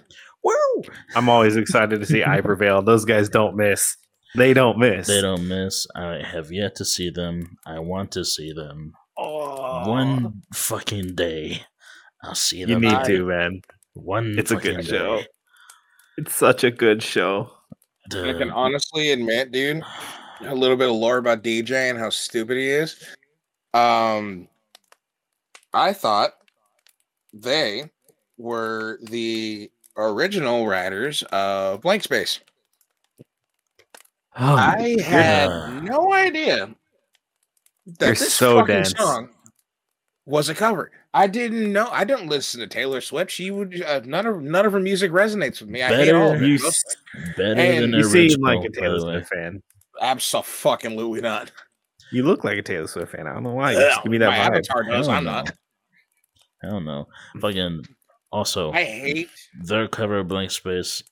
Woo! I'm always excited to see I Prevail. Those guys don't miss. They don't miss. They don't miss. I have yet to see them. I want to see them. Oh. One fucking day, I'll see them. You need I, to, man. One. It's a good day. show. It's such a good show. Dude. I can honestly admit, dude, a little bit of lore about D J and how stupid he is. Um, I thought they were the original writers of Blank Space. Oh, I had yeah. no idea that They're this so fucking dense. song was a cover. I didn't know. I didn't listen to Taylor Swift. She would uh, none of none of her music resonates with me. I better, hate all of it. You, better and than you seem like a Taylor Swift fan. Absolutely not. You look like a Taylor Swift fan. I don't know why. You uh, just give me that my vibe. Avatar knows I'm know. not. I don't know. Fucking also, I hate their cover of Blank Space.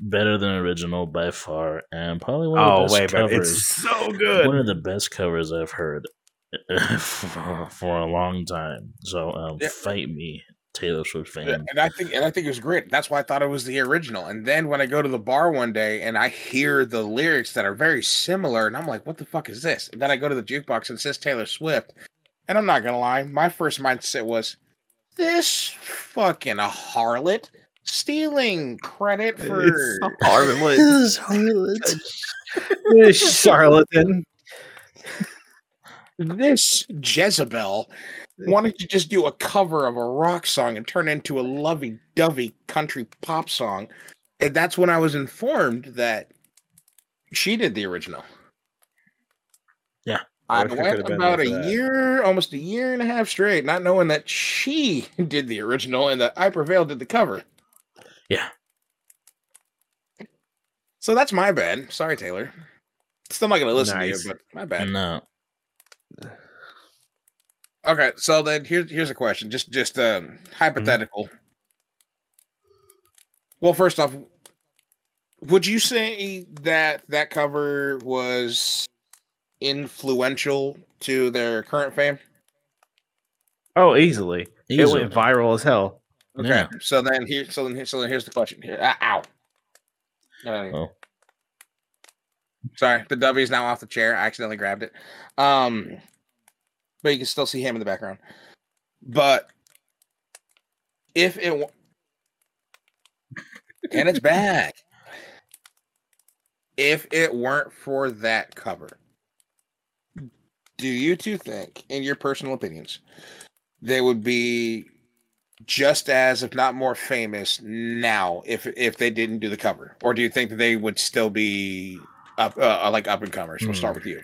Better than original by far, and probably one of the oh, best covers. It's so good. One of the best covers I've heard for, for a long time. So um, yeah. fight me, Taylor Swift fan. Yeah, and I think and I think it was great. That's why I thought it was the original. And then when I go to the bar one day and I hear the lyrics that are very similar, and I'm like, "What the fuck is this?" And then I go to the jukebox and it says Taylor Swift, and I'm not gonna lie, my first mindset was, "This fucking a harlot." Stealing credit for it's this charlatan, this Jezebel wanted to just do a cover of a rock song and turn into a lovey-dovey country pop song. And that's when I was informed that she did the original. I, I went about a that. year, almost a year and a half straight, not knowing that she did the original and that I Prevail did the cover. Yeah. So that's my bad. Sorry, Taylor. Still not going to listen nice. to you, but my bad. No. Okay, so then here's here's a question, just just um, hypothetical. Mm-hmm. Well, first off, would you say that that cover was influential to their current fame? Oh, easily. easily. It went viral as hell. Okay, yeah. so then here, so then here, so then here's the question here. Ah, ow! Uh, oh. Sorry, the W's now off the chair. I accidentally grabbed it. Um. But you can still see him in the background. But if it... W- and it's back. If it weren't for that cover, do you two think, in your personal opinions, they would be just as, if not more famous now, if if they didn't do the cover? Or do you think that they would still be up, uh, like up-and-comers? We'll mm. start with you.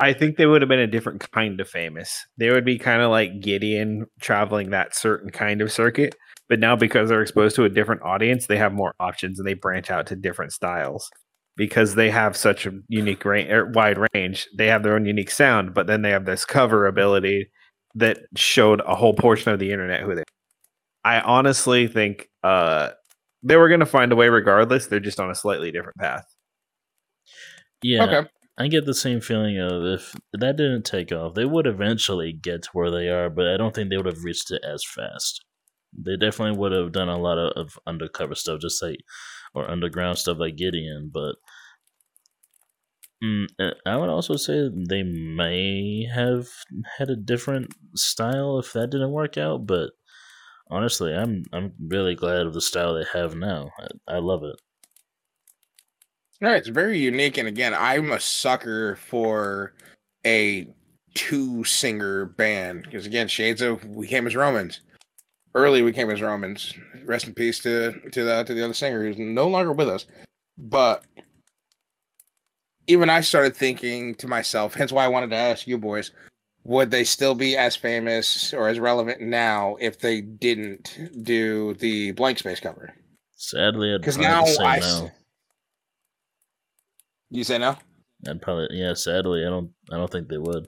I think they would have been a different kind of famous. They would be kind of like Gideon traveling that certain kind of circuit. But now because they're exposed to a different audience, they have more options and they branch out to different styles because they have such a unique range, er, wide range. They have their own unique sound, but then they have this cover ability that showed a whole portion of the internet who they are. I honestly think uh, they were going to find a way regardless. They're just on a slightly different path. Yeah. Okay. I get the same feeling of if that didn't take off, they would eventually get to where they are, but I don't think they would have reached it as fast. They definitely would have done a lot of, of undercover stuff, just like, or underground stuff like Gideon, but mm, I would also say they may have had a different style if that didn't work out, but honestly, I'm I'm really glad of the style they have now. I, I love it. No, it's very unique, and again, I'm a sucker for a two-singer band, because again, shades of We Came as Romans. Early We Came as Romans. Rest in peace to, to, the, to the other singer, who's no longer with us. But even I started thinking to myself, hence why I wanted to ask you boys, would they still be as famous or as relevant now if they didn't do the Blank Space cover? Sadly, I'd probably now say I, no. You say no? I'd probably yeah. Sadly, I don't. I don't think they would.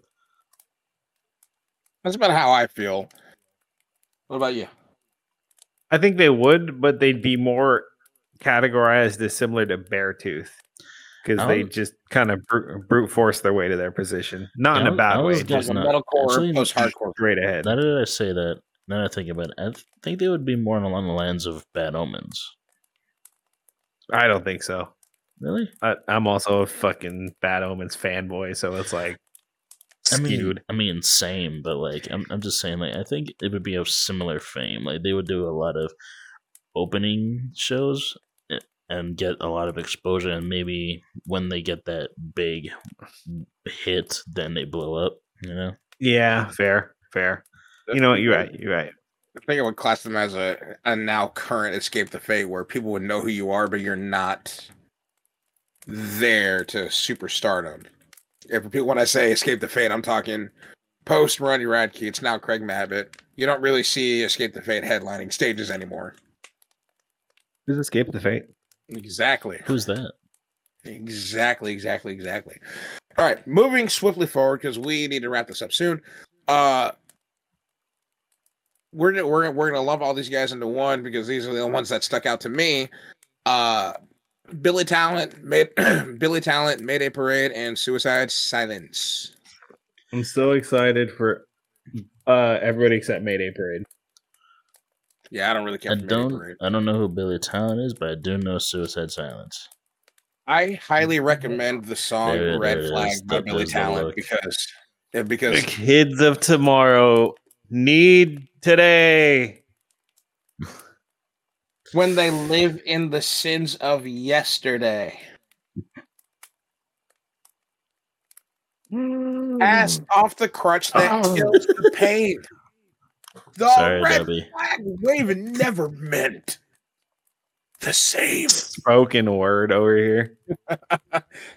That's about how I feel. What about you? I think they would, but they'd be more categorized as similar to Beartooth because they just kind of brute, brute force their way to their position, not I in a bad I way. Just not, metalcore, post-hardcore, straight ahead. Now that I say that, now that I think about it, I think they would be more along the lines of Bad Omens. I don't think so. Really? I, I'm also a fucking Bad Omens fanboy, so it's like skewed. I mean, I mean, same, but like, I'm, I'm just saying, like, I think it would be of similar fame. Like, they would do a lot of opening shows and get a lot of exposure, and maybe when they get that big hit, then they blow up. You know? Yeah, fair, fair. That's you know what? You're right. You're right. I think I would class them as a, a now current Escape the Fate, where people would know who you are, but you're not there to superstardom. If people, when I say Escape the Fate, I'm talking post Ronnie Radke. It's now Craig Mabbitt. You don't really see Escape the Fate headlining stages anymore. Who's Escape the Fate? Exactly. Who's that? Exactly, exactly, exactly. All right, moving swiftly forward because we need to wrap this up soon. Uh, we're gonna, we're we're gonna lump all these guys into one because these are the ones that stuck out to me. Uh. Billy Talent, made Billy Talent, Mayday Parade, and Suicide Silence. I'm so excited for uh, everybody except Mayday Parade. Yeah, I don't really care. I for don't. Mayday Parade. I don't know who Billy Talent is, but I do know Suicide Silence. I highly recommend the song there, "Red there Flag" by that Billy Talent because because the kids of tomorrow need today. When they live in the sins of yesterday. Mm. Ass off the crutch that oh. kills the pain. The Sorry, red Debbie. flag wave never meant. the same spoken word over here.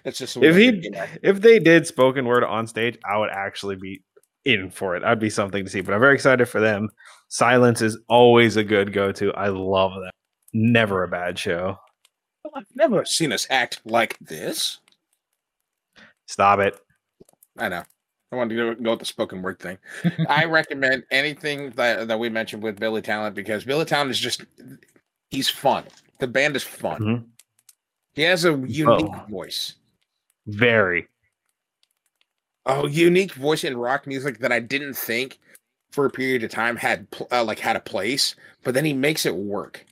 That's just if he if they did spoken word on stage, I would actually be in for it. I'd be something to see, but I'm very excited for them. Silence is always a good go-to. I love that. Never a bad show. Well, I've never seen us act like this. Stop it. I know. I wanted to go with the spoken word thing. I recommend anything that, that we mentioned with Billy Talent, because Billy Talent is just, he's fun. The band is fun. Mm-hmm. He has a unique oh. voice. Very. Oh, unique voice in rock music that I didn't think for a period of time had uh, like had a place, but then he makes it work.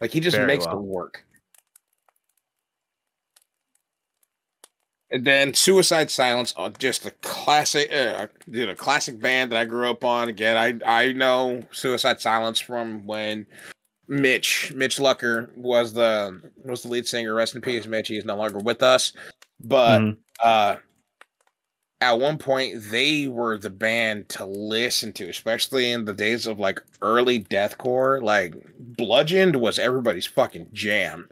Like he just Very makes well. it work. And then Suicide Silence, oh, just a classic, uh, you know, classic band that I grew up on. Again, I I know Suicide Silence from when Mitch Mitch Lucker was the was the lead singer. Rest in peace, Mitch. He's no longer with us, but. Mm-hmm. uh At one point, they were the band to listen to, especially in the days of like early deathcore. Like, Bludgeoned was everybody's fucking jam.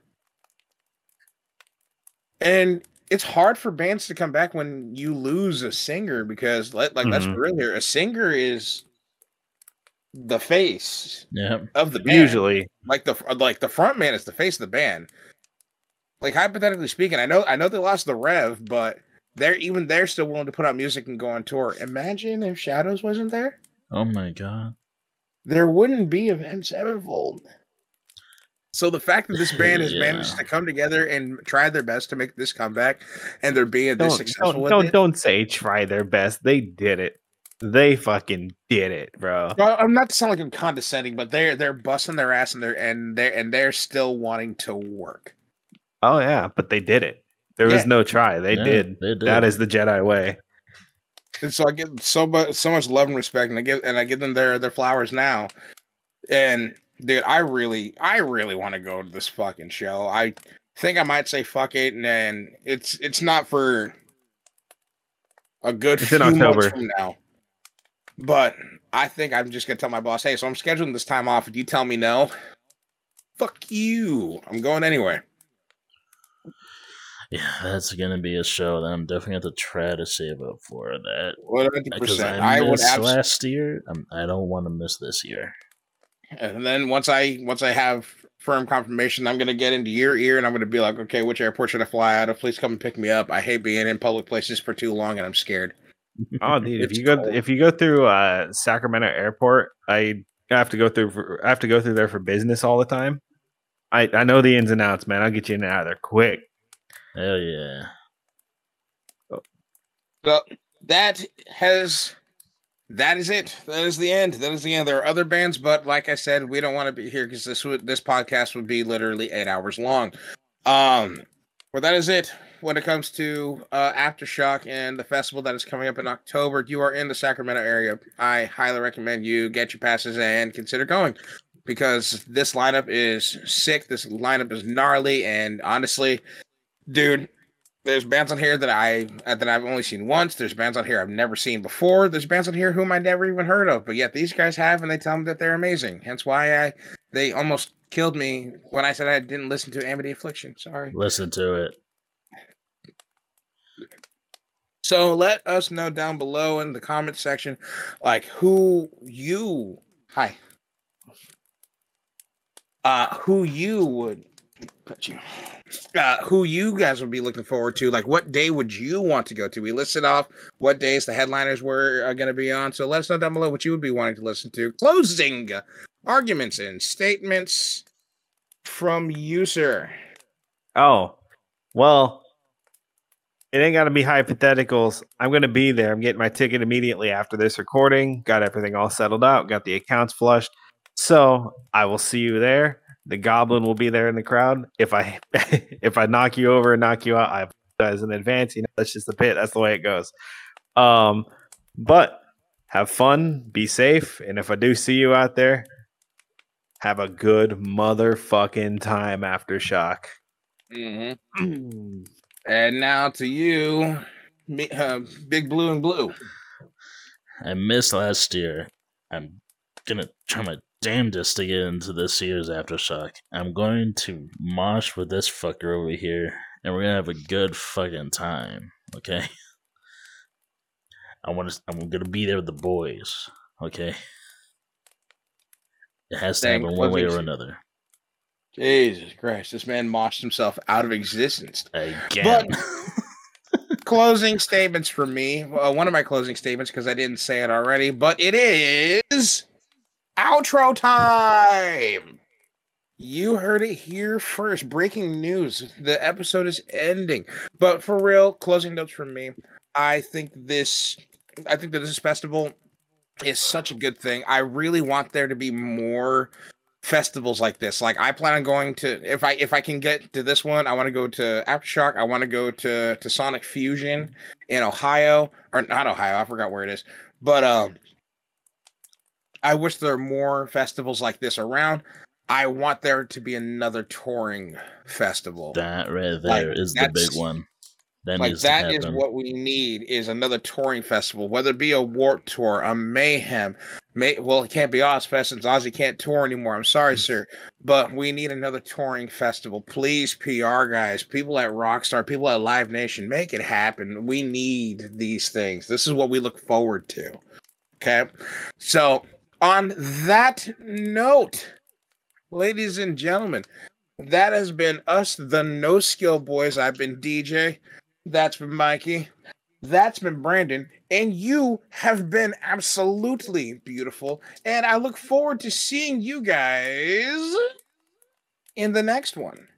And it's hard for bands to come back when you lose a singer, because, like, mm-hmm. that's for real here. A singer is the face yeah. of the band. Usually, like the like the front man is the face of the band. Like, hypothetically speaking, I know I know they lost the Rev, but. They're even they're still willing to put out music and go on tour. Imagine if Shadows wasn't there. Oh my god. There wouldn't be Avenged Sevenfold. So the fact that this band has yeah. managed to come together and try their best to make this comeback, and they're being don't, this successful don't, with don't, it. Don't say try their best. They did it. They fucking did it, bro. Well, I'm not to sound like I'm condescending, but they're they're busting their ass and they're and they're and they're still wanting to work. Oh yeah, but they did it. There yeah. was no try. They, yeah, did. they did. That is the Jedi way. And so I give so much, so much love and respect, and I give and I give them their, their flowers now. And dude, I really, I really want to go to this fucking show. I think I might say fuck it, and then it's it's not for a good it's few in October. months from now. But I think I'm just gonna tell my boss, hey, so I'm scheduling this time off. If you tell me no, fuck you. I'm going anyway. Yeah, that's going to be a show that I'm definitely going to have to try to save up for that. one hundred percent. Because I, I missed abs- last year. I'm, I don't want to miss this year. And then once I once I have firm confirmation, I'm going to get into your ear and I'm going to be like, okay, which airport should I fly out of? Please come and pick me up. I hate being in public places for too long and I'm scared. Oh, dude, if you go cold. if you go through uh, Sacramento Airport, I have to go through for, I have to go through there for business all the time. I, I know the ins and outs, man. I'll get you in and out of there quick. Hell yeah. So that has, that is it. That is the end. That is the end. There are other bands, but like I said, we don't want to be here because this would, this podcast would be literally eight hours long. Um, well, that is it. When it comes to uh, Aftershock and the festival that is coming up in October, you are in the Sacramento area. I highly recommend you get your passes and consider going, because this lineup is sick. This lineup is gnarly. And honestly, dude, there's bands on here that I that I've only seen once. There's bands on here I've never seen before. There's bands on here whom I never even heard of, but yet these guys have, and they tell me that they're amazing. Hence why I they almost killed me when I said I didn't listen to Amity Affliction. Sorry. Listen to it. So let us know down below in the comment section, like who you hi, uh, who you would. Got you. Uh, who you guys would be looking forward to? Like, what day would you want to go to? We listed off what days the headliners were uh, going to be on. So let us know down below what you would be wanting to listen to. Closing arguments and statements from you, sir. Oh, well, it ain't got to be hypotheticals. I'm going to be there. I'm getting my ticket immediately after this recording. Got everything all settled out. Got the accounts flushed. So I will see you there. The goblin will be there in the crowd. If I if I knock you over and knock you out, I apologize in advance. You know, that's just the pit. That's the way it goes. Um, but have fun, be safe, and if I do see you out there, have a good motherfucking time, Aftershock. Mm-hmm. And now to you, uh, Big Blue and Blue. I missed last year. I'm gonna try my damnedest to get into this year's Aftershock. I'm going to mosh with this fucker over here, and we're gonna have a good fucking time. Okay. I want to. I'm gonna be there with the boys. Okay. It has to happen one way or another. Jesus Christ! This man moshed himself out of existence again. But closing statements for me. Uh, one of my closing statements, because I didn't say it already, but it is outro time. You heard it here first. Breaking news. The episode is ending. But for real, closing notes from me. I think this. I think that this festival is such a good thing. I really want there to be more festivals like this. Like, I plan on going to, if I if I can get to this one, I want to go to Aftershock. I want to go to to Sonic Fusion in Ohio, or not Ohio. I forgot where it is. But um, I wish there were more festivals like this around. I want there to be another touring festival. That right there like, is the big one. That like that is what we need is another touring festival, whether it be a Warped Tour, a Mayhem. May, well, it can't be Ozfest since Ozzy can't tour anymore. I'm sorry, sir. But we need another touring festival. Please, P R guys, people at Rockstar, people at Live Nation, make it happen. We need these things. This is what we look forward to. Okay? So on that note, ladies and gentlemen, that has been us, the No Skill Boys. I've been D J. That's been Mikey. That's been Brandon. And you have been absolutely beautiful. And I look forward to seeing you guys in the next one.